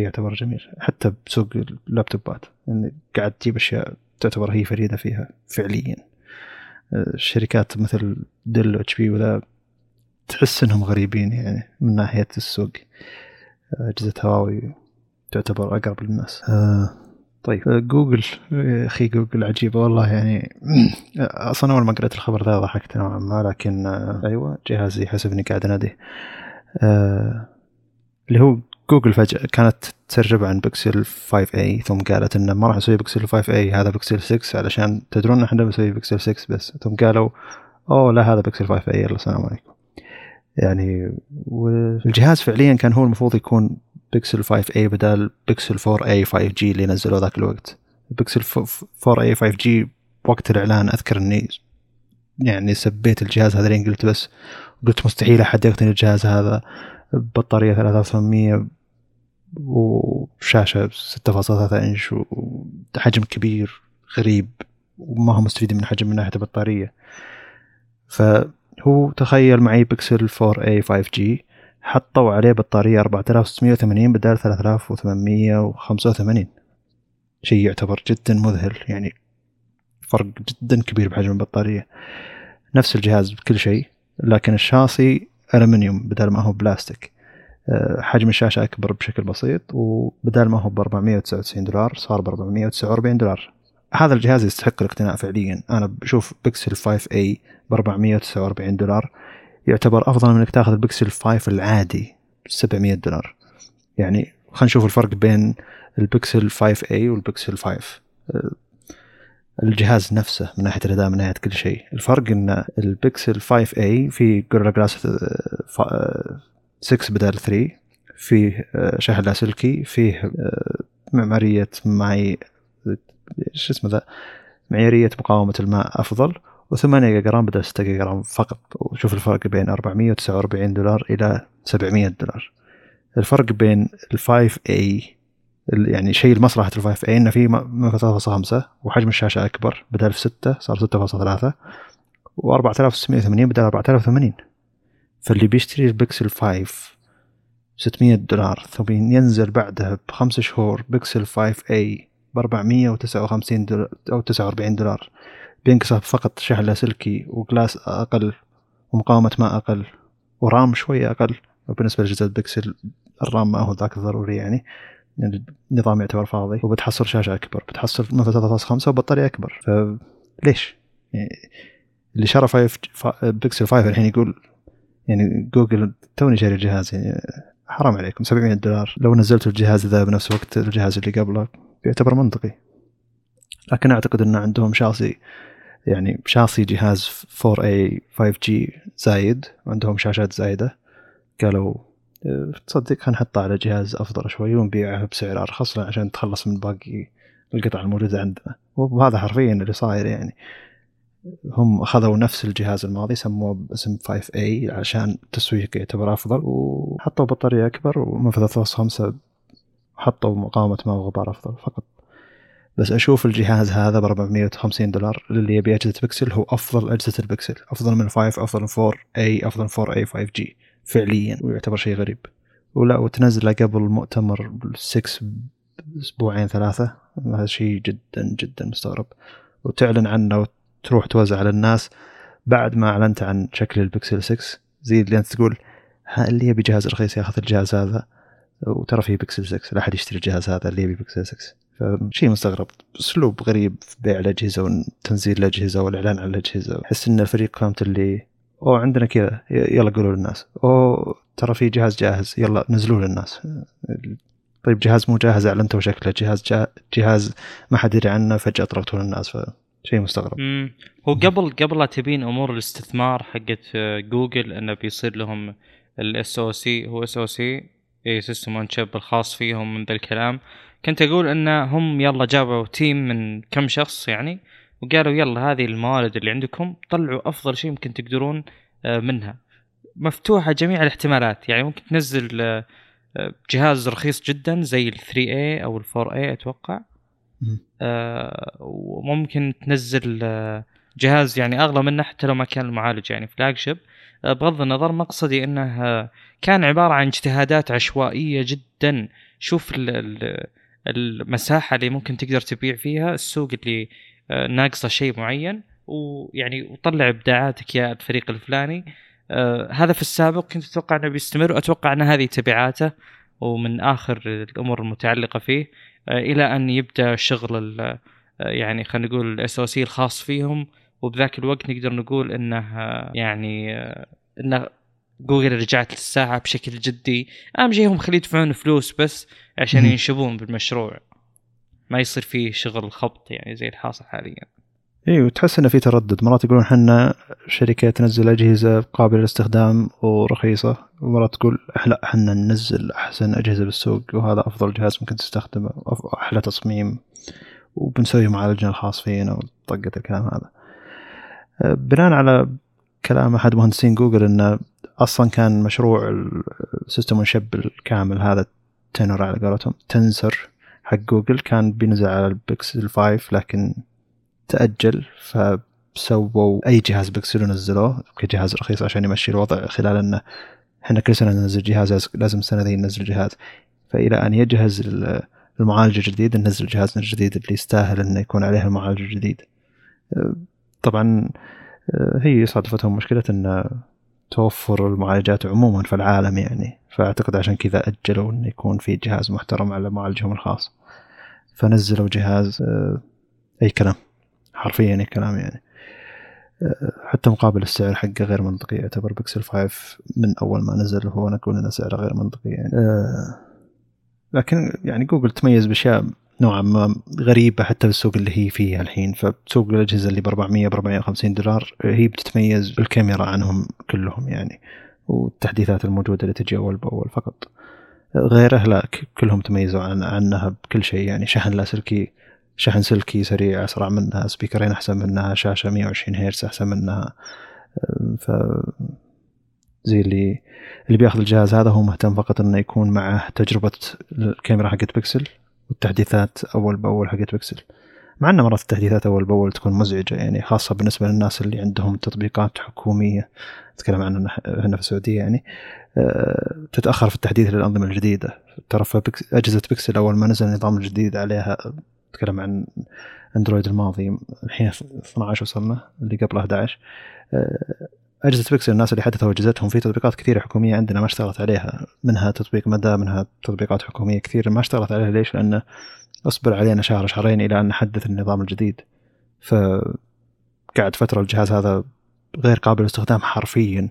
يعتبر جميل حتى بسوق اللابتوبات يعني قاعد تجيب أشياء تعتبر هي فريدة فيها فعليا. شركات مثل دل واتش بي ولا تحس انهم غريبين يعني من ناحية السوق أجهزة هواوي تعتبر أقرب للناس. آه طيب جوجل أخي جوجل عجيبة والله يعني أصلا أول ما قرأت الخبر ذا ضحكت نوعا ما لكن آه أيوة جهازي حسبني قاعد أنادي آه اللي هو جوجل فجأة كانت تسرب عن بيكسل خمسة إيه ثم قالت إنه ما راح نسوي بيكسل خمسة إيه هذا بيكسل ستة علشان تدرون إحنا بنسوي بيكسل ستة بس ثم قالوا أوه لا هذا بيكسل خمسة إيه يلا السلام عليكم يعني والجهاز فعليا كان هو المفروض يكون بيكسل خمسة إيه بدل بيكسل أربعة إيه فايف جي اللي نزلوا ذاك الوقت. بيكسل أربعة إيه فايف جي وقت الإعلان أذكر إني يعني سبيت الجهاز هذا لين قلت بس قلت مستحيل أحد يقتني الجهاز هذا بطارية ثلاثة آلاف وثمانمية وشاشة ستة فاصلة ثلاثة إنش وحجم كبير غريب وما هو مستفيد من حجم من ناحية البطارية فهو تخيل معي بيكسل أربعة إيه فايف جي حطوا عليه بطارية أربعة آلاف وستمية وثمانين بدل ثلاثة آلاف وثمانمية وخمسة وثمانين شيء يعتبر جدا مذهل يعني فرق جدا كبير بحجم البطارية. نفس الجهاز بكل شيء، لكن الشاصي ألمنيوم بدل ما هو بلاستيك. حجم الشاشة أكبر بشكل بسيط، وبدل ما هو ب أربعمية وتسعة وتسعين دولار صار ب أربعمية وتسعة وأربعين دولار. هذا الجهاز يستحق الاقتناء فعليا. أنا بشوف بيكسل خمسة إيه ب أربعمية وتسعة وأربعين دولار يعتبر أفضل من إنك تأخذ البيكسل خمسة العادي ب سبعمية دولار. يعني خلينا نشوف الفرق بين البيكسل خمسة إيه والبيكسل خمسة. الجهاز نفسه من ناحية الأداء من ناحية كل شيء، الفرق إن البيكسل خمسة إيه في جوريلا جلاس ستة بدل ثلاثة، فيه شاحن لاسلكي، فيه معمارية معي شو اسمه ذا معيارية مقاومة الماء أفضل، وثمانية جيجا رام بدل ستة جيجا رام فقط. وشوف الفرق بين أربعمية وتسعة وأربعين دولار إلى سبعمية دولار. الفرق بين الخمسة إيه يعني شيء المصلحة الخمسة إيه إنه فيه مية وخمسة وخمسين وحجم الشاشة أكبر، بدل ستة صار ستة فاصلة ثلاثة، وأربعة آلاف وستمية وثمانين بدل أربعة آلاف وثمانين. فاللي بيشتري البيكسل خمسة ستمية دولار ثم ينزل بعدها بخمس شهور بيكسل خمسة إيه بأربعمية وتسعة وخمسين أو تسعة وأربعين دولار، بينكسب فقط شحن لاسلكي وغلاس أقل ومقاومة ما أقل ورام شوية أقل. وبالنسبة لجهاز بيكسل الرام ما هو ذاك ضروري، يعني النظام يعتبر فاضي، وبتحصل شاشة أكبر، بتحصل ثلاثة فاصلة خمسة وبطارية أكبر. فليش يعني اللي شرى فايف بيكسل خمسة الحين يقول يعني جوجل توني شاري الجهاز، يعني حرام عليكم سبعمية دولار. لو نزلت الجهاز ذا بنفس وقت الجهاز اللي قبله يعتبر منطقي. لكن أعتقد أن عندهم شاصي، يعني شاصي جهاز أربعة إيه خمسة جي زايد، وعندهم شاشات زايدة، قالوا تصدق هنحطه على جهاز أفضل شوي ونبيعه بسعر أرخص عشان نتخلص من باقي القطع الموجودة عندنا. وهذا حرفيا اللي صاير، يعني هم أخذوا نفس الجهاز الماضي سموه باسم خمسة إيه عشان تسويق يعتبر أفضل، وحطوا بطارية أكبر ومنفذ خمسة، حطوا مقاومة ما وغبار أفضل فقط. بس أشوف الجهاز هذا ب أربعمية وخمسين دولار اللي يبي أجهزة بيكسل هو أفضل أجهزة البيكسل، أفضل من خمسة، أفضل من أربعة إيه، أفضل من أربعة إيه خمسة جي فعليا، ويعتبر شيء غريب. ولا وتنزله قبل مؤتمر ستة أسبوعين ثلاثة، هذا شيء جدا جدا مستغرب. وتعلن عنه تروح توزع على الناس بعد ما أعلنت عن شكل البيكسل ستة، زي اللي أنت تقول ها اللي يبي جهاز رخيص ياخذ الجهاز هذا، وترى فيه بيكسل ستة لا أحد يشتري الجهاز هذا اللي يبي بيكسل ستة. فشيء مستغرب، أسلوب غريب في بيع الأجهزة وتنزيل الأجهزة والإعلان عن الأجهزة. أحس إن الفريق قامت اللي أو عندنا كذا يلا قولوا للناس، أو ترى فيه جهاز جاهز يلا نزلوه للناس. طيب جهاز مو جاهز أعلنته شكله، جهاز جا... جهاز ما حد يدري عنه فجأة طرقته للناس، ف شيء مستغرب. امم هو قبل قبل تبين امور الاستثمار حقت جوجل انه بيصير لهم الاس او سي، هو اس او سي اي سيستم اون تشيب الخاص فيهم من ذا الكلام. كنت اقول انهم يلا جابوا تيم من كم شخص يعني، وقالوا يلا هذه الموارد اللي عندكم طلعوا افضل شيء ممكن تقدرون منها، مفتوحه جميع الاحتمالات. يعني ممكن تنزل جهاز رخيص جدا زي ال ثلاثة إيه او ال أربعة إيه اتوقع، آه وممكن تنزل آه جهاز يعني أغلى منه حتى لو ما كان المعالج يعني فلاجشيب. آه بغض النظر مقصدي أنه آه كان عبارة عن اجتهادات عشوائية جدا. شوف ال ال المساحة اللي ممكن تقدر تبيع فيها، السوق اللي آه ناقصة شيء معين، ويعني وطلع إبداعاتك يا الفريق الفلاني. آه هذا في السابق كنت أتوقع أنه بيستمر، وأتوقع أن هذه تبعاته ومن آخر الأمور المتعلقة فيه إلى أن يبدأ شغل يعني خلينا نقول الSoC الخاص فيهم. وبذاك الوقت نقدر نقول إنه يعني إن جوجل رجعت للساعة بشكل جدي. أهم شيء هم خلي يدفعون فلوس بس عشان ينشبون بالمشروع، ما يصير فيه شغل خبط يعني زي الحاصل حاليا. إيه، وتحس إنه في تردد، مرات يقولون إحنا شركة تنزل أجهزة قابلة للاستخدام ورخيصة، ومرات تقول لا إحنا ننزل أحسن أجهزة بالسوق وهذا أفضل جهاز ممكن تستخدمه وأحلى تصميم وبنسوي معالجنا الخاص فينا وطقة الكلام هذا. بناء على كلام أحد مهندسين جوجل إنه أصلا كان مشروع السيستم ونشب الكامل هذا تنور على قولتهم تنسر حق جوجل كان بينزل على البيكسل خمسة، لكن تأجل فسووا أي جهاز بيكسل ونزلوه كجهاز رخيص عشان يمشي الوضع، خلال أنه إحنا كل سنة ننزل جهاز، لازم سنة ذي ننزل جهاز، فإلى أن يجهز المعالج الجديد ننزل جهازنا الجديد اللي يستاهل أنه يكون عليه المعالج الجديد. طبعا هي صادفتهم مشكلة أن توفر المعالجات عموما في العالم يعني، فأعتقد عشان كذا أجلوا أن يكون في جهاز محترم على معالجهم الخاص، فنزلوا جهاز أي كلام حرفيا أي كلام يعني. حتى مقابل السعر حقه غير منطقي، يعتبر بيكسل خمسة من أول ما نزل هو نكون لنا سعره غير منطقي يعني. لكن يعني جوجل تميز بأشياء نوعا ما غريبة حتى بالسوق اللي هي فيها الحين، فسوق الأجهزة اللي بأربعمية بأربعمية وخمسين دولار هي بتتميز بالكاميرا عنهم كلهم يعني، والتحديثات الموجودة اللي تجي أول بأول فقط. غير أهلاك كلهم تميزوا عن عنها بكل شيء يعني، شحن لاسلكي شحن سلكي سريع أسرع منها، سبيكرين أحسن منها، شاشة مية وعشرين هيرتز أحسن منها. ف زي اللي اللي بياخذ الجهاز هذا هو مهتم فقط إنه يكون معه تجربة الكاميرا حقت بيكسل والتحديثات أول بأول حقت بيكسل، مع إن مرات التحديثات أول بأول تكون مزعجة يعني، خاصة بالنسبة للناس اللي عندهم تطبيقات حكومية، نتكلم عننا هنا في السعودية يعني، تتأخر في التحديث للأنظمة الجديدة. ترى أجهزة بيكسل أول ما نزل النظام الجديد عليها، نتكلم عن أندرويد الماضي الحين اثنا عشر وصلنا اللي قبل أحد عشر، أجهزة بيكسل الناس اللي حدثوا أجهزتهم في تطبيقات كثيرة حكومية عندنا ما اشتغلت عليها، منها تطبيق مدى، منها تطبيقات حكومية كثير ما اشتغلت عليها. ليش؟ لأن أصبر علينا شهر شهرين إلى أن نحدث النظام الجديد، فقعد فترة الجهاز هذا غير قابل للاستخدام حرفيا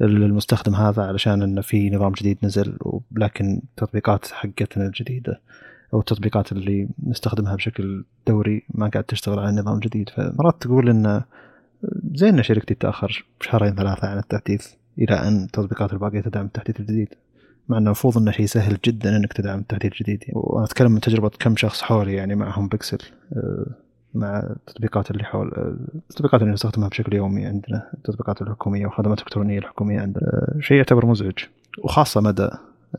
للمستخدم هذا، علشان أن في نظام جديد نزل، ولكن تطبيقات حقتنا الجديدة أو التطبيقات اللي نستخدمها بشكل دوري ما قاعد تشتغل على النظام الجديد. فمرات تقول إن زي إن شركتي تأخر شهرين ثلاثة عن التحديث إلى أن التطبيقات الباقية تدعم التحديث الجديد، مع أنه المفروض إنه شيء سهل جدا إنك تدعم التحديث الجديد. وأنا أتكلم من تجربة كم شخص حولي يعني معهم بيكسل، مع التطبيقات اللي حول التطبيقات اللي نستخدمها بشكل يومي عندنا، التطبيقات الحكومية وخدمات إلكترونية الحكومية عندنا، شيء يعتبر مزعج. وخاصة مدى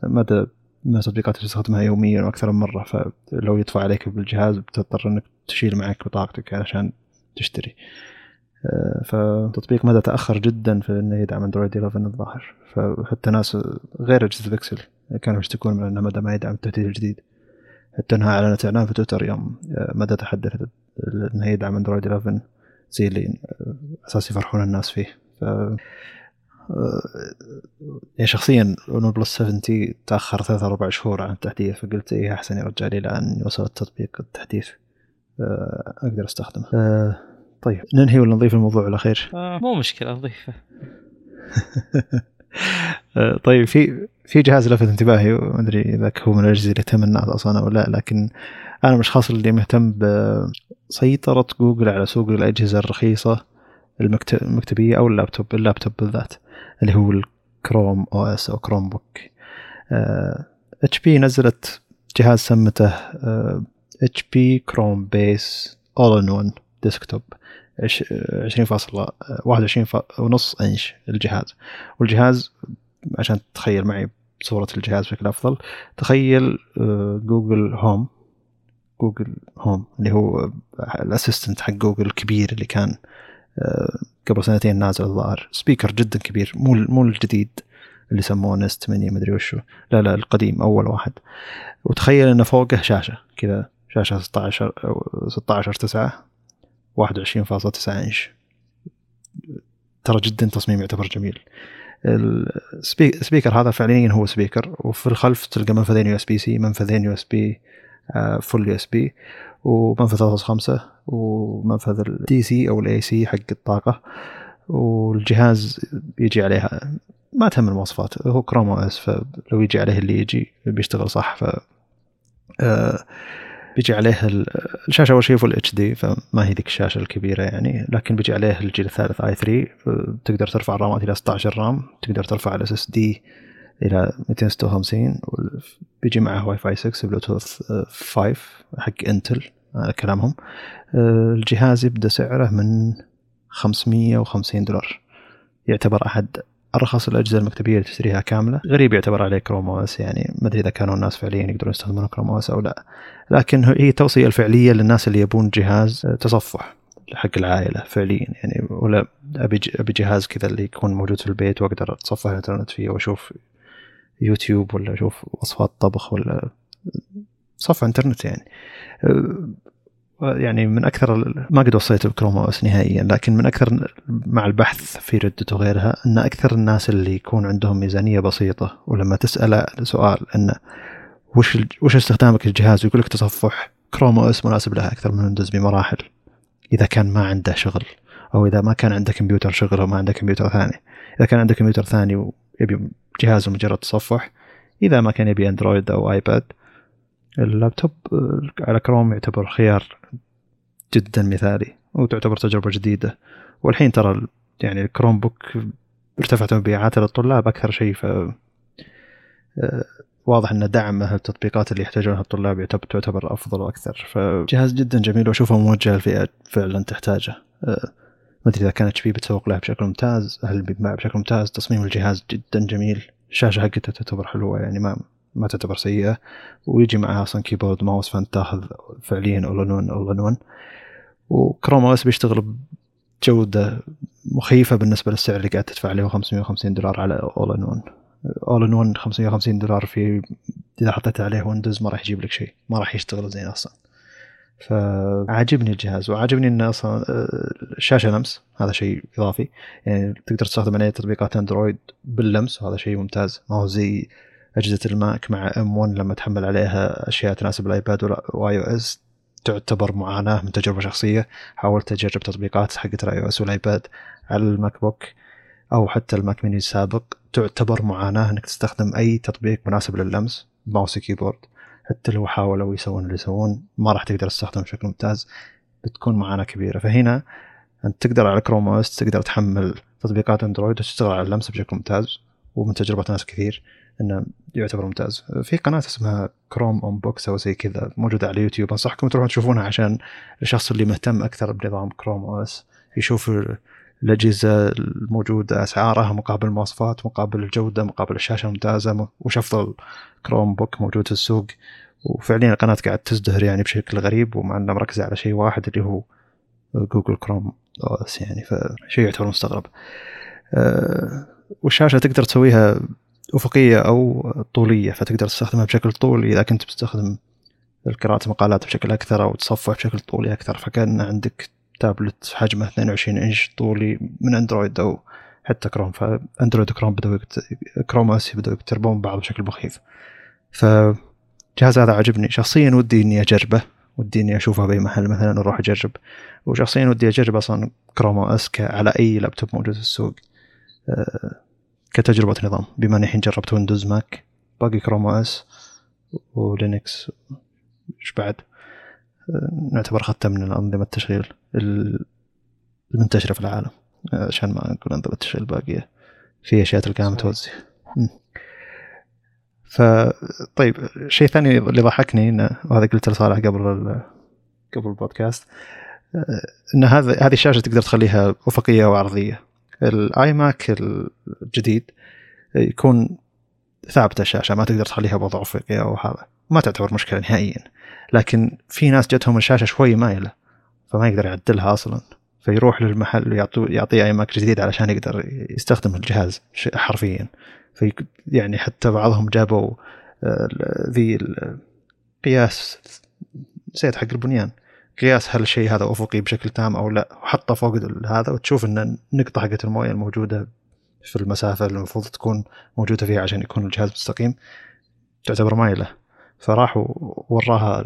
مدى ما تطبيقات تستخدمها يوميا وأكثر من مرة، فلو يدفع عليك بالجهاز بتضطر إنك تشيل معك بطاقتك علشان تشتري. فتطبيق مدى تأخر جدا في إنه يدعم أندرويد إحدى عشر الظاهر، فحتى ناس غير أجهزة بيكسل كانوا يشتكون من إن مدى ما يدعم التحديث الجديد، حتى إنها أعلنت إعلان في تويتر يوم مدى تحدثت إنه يدعم أندرويد إحدى عشر زي اللي أساسي فرحون الناس فيه. ف... يعني شخصيا أونر بلس سبعة تي تأخر ثلاثة أربع شهور عن التحديث، فقلت إيه أحسن يرجع لي لأن وصل التطبيق التحديث أقدر أستخدمه. أه طيب ننهي ولا نضيف الموضوع على خير؟ آه مو مشكلة نضيفه. أه طيب في في جهاز لفت انتباهي، وما أدري إذا هو من الأجهزة اللي تهم الناس أصلا أو لا، لكن أنا من الأشخاص اللي مهتم بسيطرة جوجل على سوق الأجهزة الرخيصة المكتبية أو اللابتوب اللابتوب بالذات، اللي هو الكروم أوس أو كروم بوك. اتش بي نزلت جهاز سمته اتش بي كروم بيس all in one desktop عشرين فاصلة واحد وعشرين ونص إنش الجهاز. والجهاز عشان تتخيل معي صورة الجهاز بشكل أفضل، تخيل جوجل هوم جوجل هوم اللي هو الأسيستنت حق جوجل الكبير اللي كان قبل سنتين نازل الظاهر، سبيكر جدا كبير، مو مو الجديد اللي سموه نست ثمانية مدري وشو، لا لا القديم أول واحد. وتخيل إنه فوقه شاشة كذا، شاشة ستة عشر ستة عشر تسعة واحد وعشرين فاصلة تسعة إنش، ترى جدا تصميم يعتبر جميل. السبيكر هذا فعليا هو سبيكر، وفي الخلف تلقى منفذين يو اس بي سي، منفذين يو اس بي فول يو اس بي، ومنفذ ثلاثة فاصلة خمسة ومنفذ الدي سي أو الاي سي حق الطاقة. والجهاز يجي عليها ما تهم المواصفات، هو كروم أو اس، فلو يجي عليه اللي يجي بيشتغل صح. ف بيجي عليه الشاشة أول شيء فول اتش دي، فما هي ذيك الشاشة الكبيرة يعني، لكن بيجي عليه الجيل الثالث اي ثري، تقدر ترفع الرامات إلى ستة عشر رام، تقدر ترفع الاس اس دي إلى مئتين وستة وخمسين، بيجي معه واي فاي ستة بلوتوث خمسة حق انتل على كلامهم. الجهاز يبدأ سعره من خمسمية وخمسين دولار، يعتبر أحد أرخص الأجهزة المكتبية اللي تشتريها كاملة. غريب يعتبر عليه كروم أوس يعني، ما أدري إذا كانوا الناس فعليا يقدرون يستخدمون كروم أوس أو لا، لكن هي توصية الفعلية للناس اللي يبون جهاز تصفح حق العائلة فعليا يعني، ولا أبي أبي جهاز كذا اللي يكون موجود في البيت وأقدر أتصفح الإنترنت فيه وأشوف يوتيوب ولا أشوف وصفات طبخ ولا صفحة إنترنت يعني. يعني من أكثر ما قد وصيت بكروم أوس نهائيا، لكن من أكثر مع البحث في ردة وغيرها أن أكثر الناس اللي يكون عندهم ميزانية بسيطة ولما تسأله سؤال أن وش وش استخدامك الجهاز ويقول لك تصفح، كروم أوس مناسب لها أكثر من ويندوز بمراحل إذا كان ما عنده شغل، أو إذا ما كان عندك كمبيوتر شغل أو ما عندك كمبيوتر ثاني. إذا كان عندك كمبيوتر ثاني ويبي جهازه مجرد تصفح، إذا ما كان يبي أندرويد أو آيباد، اللابتوب على كروم يعتبر خيار جدا مثالي وتعتبر تجربة جديدة. والحين ترى يعني الكروم بوك ارتفعت مبيعاته للطلاب أكثر شيء، فواضح أن دعمه التطبيقات اللي يحتاجونها الطلاب يعتبر تعتبر أفضل وأكثر. فجهاز جدا جميل وأشوفه موجه للفئة فعلا تحتاجه. ما أدري إذا كان اتش بي بتسوق له بشكل ممتاز، هل بيباع بشكل ممتاز. تصميم الجهاز جدا جميل، الشاشة حقتها تعتبر حلوة يعني ما ما تعتبر سيئة، ويجي معها أصلا كيبورد ماوس، فأنت تأخذ فعليا أولانون أولانون. وكروم أوس بيشتغل بجودة مخيفة بالنسبة للسعر اللي قاعد تدفع عليه، خمسمية وخمسين دولار على أولانون. أولانون خمسمية وخمسين دولار في إذا حطيت عليه ويندوز ما راح يجيب لك شيء، ما راح يشتغل زين أصلا. فعجبني الجهاز وعجبني إنه أصلا الشاشة لمس، هذا شيء إضافي يعني تقدر تستخدم عليه تطبيقات أندرويد باللمس، وهذا شيء ممتاز. ما هو زي أجهزة الماك مع إم ون لما تحمل عليها أشياء تناسب الآيباد والآي أو إس تعتبر معاناة. من تجربة شخصية حاولت أجرب تطبيقات حقت الآي أو إس والآيباد على الماك بوك أو حتى الماك ميني السابق، تعتبر معاناة إنك تستخدم أي تطبيق مناسب لللمس ماوس وكيبورد. حتى لو حاولوا يسوون اللي يسوون ما راح تقدر تستخدمه بشكل ممتاز، بتكون معاناة كبيرة. فهنا أنت تقدر على كروم أوس تقدر تحمل تطبيقات أندرويد وتشتغل على اللمس بشكل ممتاز، ومن تجربة ناس كثير إنه يعتبر ممتاز. في قناة اسمها كروم أون بوكس أو زي كذا موجودة على يوتيوب، أنصحكم تروحون تشوفونها عشان الشخص اللي مهتم أكثر بنظام كروم أوس يشوف الأجهزة الموجودة أسعارها مقابل المواصفات، مقابل الجودة، مقابل الشاشة ممتازة، وش أفضل كروم بوك موجود في السوق. وفعليا القناة قاعد تزدهر يعني بشكل غريب، ومع أنها مركزة على شيء واحد اللي هو جوجل كروم أوس يعني، فشيء يعتبر مستغرب. أه والشاشة تقدر تسويها أفقية أو طولية، فتقدر تستخدمها بشكل طولي إذا كنت بتستخدم قراءة مقالات بشكل أكثر أو تصفح بشكل طولي أكثر. فكان عندك تابلت حجمه اثنين وعشرين إنش طولي من أندرويد أو حتى كروم، فأندرويد وكروم بدأوا كروم أوس بدأوا يقتربون بعض بشكل مخيف. فجهاز هذا عجبني شخصيا، ودي إني أجربه، ودي إني أشوفه بأي محل مثلا أروح أجرب. وشخصيا ودي أجرب أصلا كروم أوس على أي لابتوب موجود في السوق كتجربة نظام، بما أني الحين جربت ويندوز ماك، باقي كروم أوس ولينكس إيش بعد نعتبر خدتها من الأنظمة التشغيل المنتشرة في العالم، عشان ما نقول أنظمة تشغيل باقية في أشياء تلقاها متوزعة. فطيب شيء ثاني اللي ضحكني إنه، وهذا قلت لصالح قبل قبل البودكاست، إن هذا هذه الشاشة تقدر تخليها أفقية وعرضية. الاي ماك الجديد يكون ثابتة الشاشة، ما تقدر تخليها بوضع أفقية أو هذا، ما تعتبر مشكلة نهائيا. لكن في ناس جتهم الشاشة شوي مايلة فما يقدر يعدلها أصلا، فيروح للمحل ويعطيه يعطيه اي ماك جديد علشان يقدر يستخدم الجهاز حرفيا. في يعني حتى بعضهم جابوا ذي القياس، نسيت حق البنيان، قياس هل الشيء هذا أفقي بشكل تام أو لا، وحطه فوق هذا وتشوف إن النقطة حقة الموية الموجودة في المسافة اللي المفروض تكون موجودة فيها عشان يكون الجهاز مستقيم تعتبر مايلة. فراحوا وراها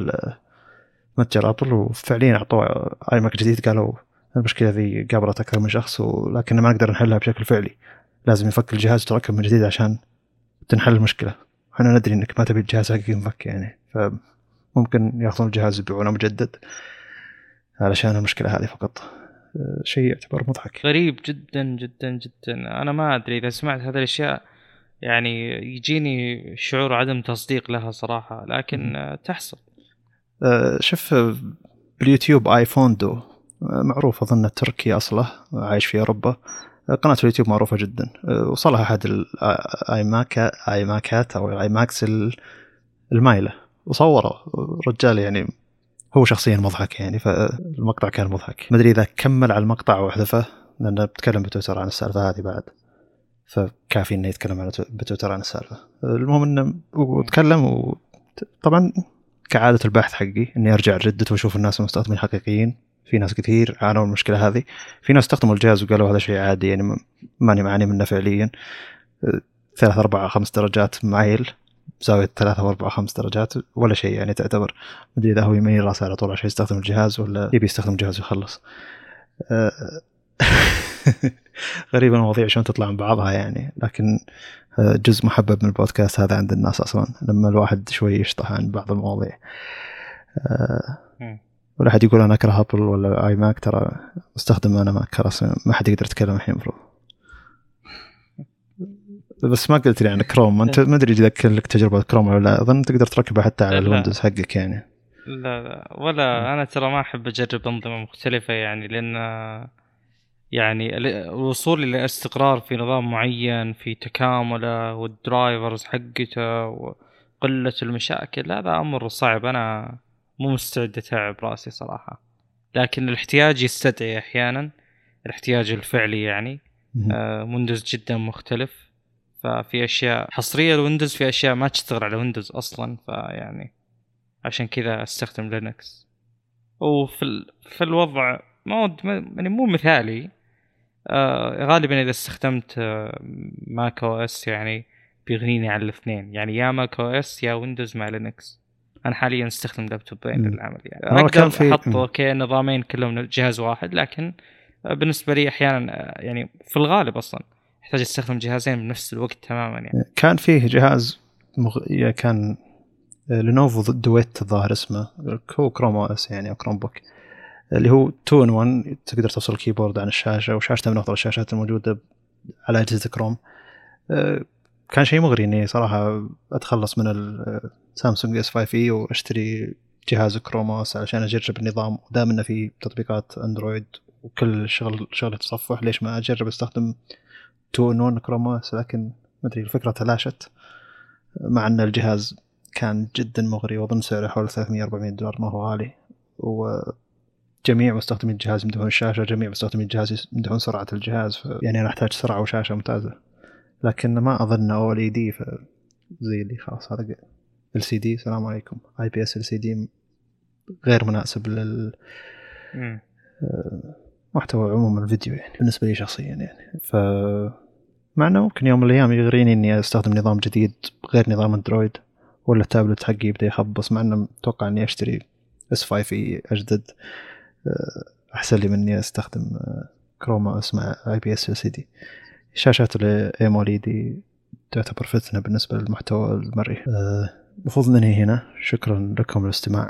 متجر أبل وفعليا أعطوه آي ماك جديد، قالوا المشكلة ذي قابلت أكثر من شخص ولكن ما نقدر نحلها بشكل فعلي، لازم يفك الجهاز وتركب من جديد عشان تنحل المشكلة. إحنا ندري إنك ما تبي الجهاز حقك ينفك يعني، فممكن يأخذون الجهاز يبيعونه مجدد علشان المشكلة هذه فقط. شيء يعتبر مضحك غريب جدا جدا جدا. أنا ما أدري إذا سمعت هذه الأشياء يعني يجيني شعور عدم تصديق لها صراحة، لكن تحصل. شوف باليوتيوب آيفون دو معروف، أظن تركي أصله عايش في أوروبا، قناة اليوتيوب معروفة جدا، وصلها أحد الآي ماك آي ماكات أو الآي ماكس المايلة وصوره رجال يعني، هو شخصيا مضحك يعني، فالمقطع كان مضحك. ما أدري إذا كمل على المقطع وحذفه لأنه بتكلم بتويتر عن السالفة هذه بعد، فكافي إنه يتكلم على بتويتر عن السالفة. المهم إنه وتكلم، وطبعا كعادة البحث حقي إني أرجع جدته وأشوف الناس المستخدمين الحقيقيين. في ناس كثير عانوا من المشكلة هذه، في ناس استخدموا الجهاز وقالوا هذا شيء عادي، يعني ماني معاني منه فعليا. ثلاث أربعة خمس درجات مايل، زاوية ثلاثة أربعة خمس درجات ولا شيء يعني، تعتبر مدري إذا هو يميل راسه على طول عشان يستخدم الجهاز ولا يبي يستخدم الجهاز ويخلص. غريبة المواضيع شلون تطلع من بعضها يعني، لكن جزء محبب من البودكاست هذا عند الناس أصلا، لما الواحد شوي يشطح عن بعض المواضيع. ولا حد يقول أنا أكره أبل ولا آي ماك، ترى مستخدم أنا ماك كراسي، ما حد يقدر يتكلم الحين المفروض. بس ما قلت لي عن كروم، أنت ما أدري إذا كان لك تجربة كروم ولا لا، أظن تقدر تركبها حتى على الويندوز حقك يعني. لا لا ولا أنا ترى ما أحب أجرب أنظمة مختلفة يعني، لأن يعني الوصول إلى استقرار في نظام معين، في تكامله والدرايفرز حقته وقلة المشاكل، هذا أمر صعب، أنا مو مستعد أتعب رأسي صراحة. لكن الاحتياج يستدعي أحيانا، الاحتياج الفعلي يعني. آه ويندوز جدا مختلف، ففي أشياء حصرية لويندوز، في أشياء ما تشتغل على ويندوز أصلا، فيعني عشان كذا أستخدم لينكس. وفي في الوضع ما يعني مو مثالي. آه غالبا إذا استخدمت آه ماك أو إس يعني بيغنيني على الاثنين يعني، يا ماك أو إس يا ويندوز مع لينكس. أنا حاليا استخدم لابتوبين للعمل يعني، أقدر أحط أوكي نظامين كلهم جهاز واحد، لكن بالنسبة لي أحيانا يعني في الغالب أصلا أحتاج استخدم جهازين بنفس الوقت تماما يعني. كان فيه جهاز مغ... كان لينوفو دويت ظاهر اسمه، هو كروم أوس يعني أو كروم بوك، اللي هو تو إن وان، تقدر توصل الكيبورد عن الشاشة وشاشته من أفضل الشاشات الموجودة على أجهزة كروم. كان شيء مغري إني صراحة أتخلص من السامسونج إس فايف إي وأشتري جهاز كروم أوس علشان أجرب النظام، ودام إنه في تطبيقات أندرويد وكل شغل شغلة تصفح، ليش ما أجرب أستخدم تو إن وان كروم أوس؟ لكن مدري الفكرة تلاشت، مع أن الجهاز كان جدا مغري، وأظن سعره حول ثلاثمية أربعمية دولار، ما هو غالي. وجميع مستخدمين الجهاز يمدحون الشاشة، جميع مستخدمين الجهاز يمدحون سرعة الجهاز، يعني أنا أحتاج سرعة وشاشة ممتازة. لكن ما أظن أول دي ف زي اللي خلاص هذا إل سي دي، سلام عليكم. آي بي إس إل سي دي غير مناسب لل محتوى عموما الفيديو يعني، بالنسبة لي شخصيا يعني. فمعنى ممكن يوم من الأيام يغريني إني أستخدم نظام جديد غير نظام أندرويد، ولا التابلت حقي يبدأ يخبص، مع إنه أتوقع إني أشتري إس فايف إي أجدد أحسن لي من إني أستخدم كروم أوس مع آي بي إس إل سي دي. شاشات الأموليدي تعتبر فتنة بالنسبة للمحتوى المرئي. بفضل أني هنا، شكرا لكم للاستماع،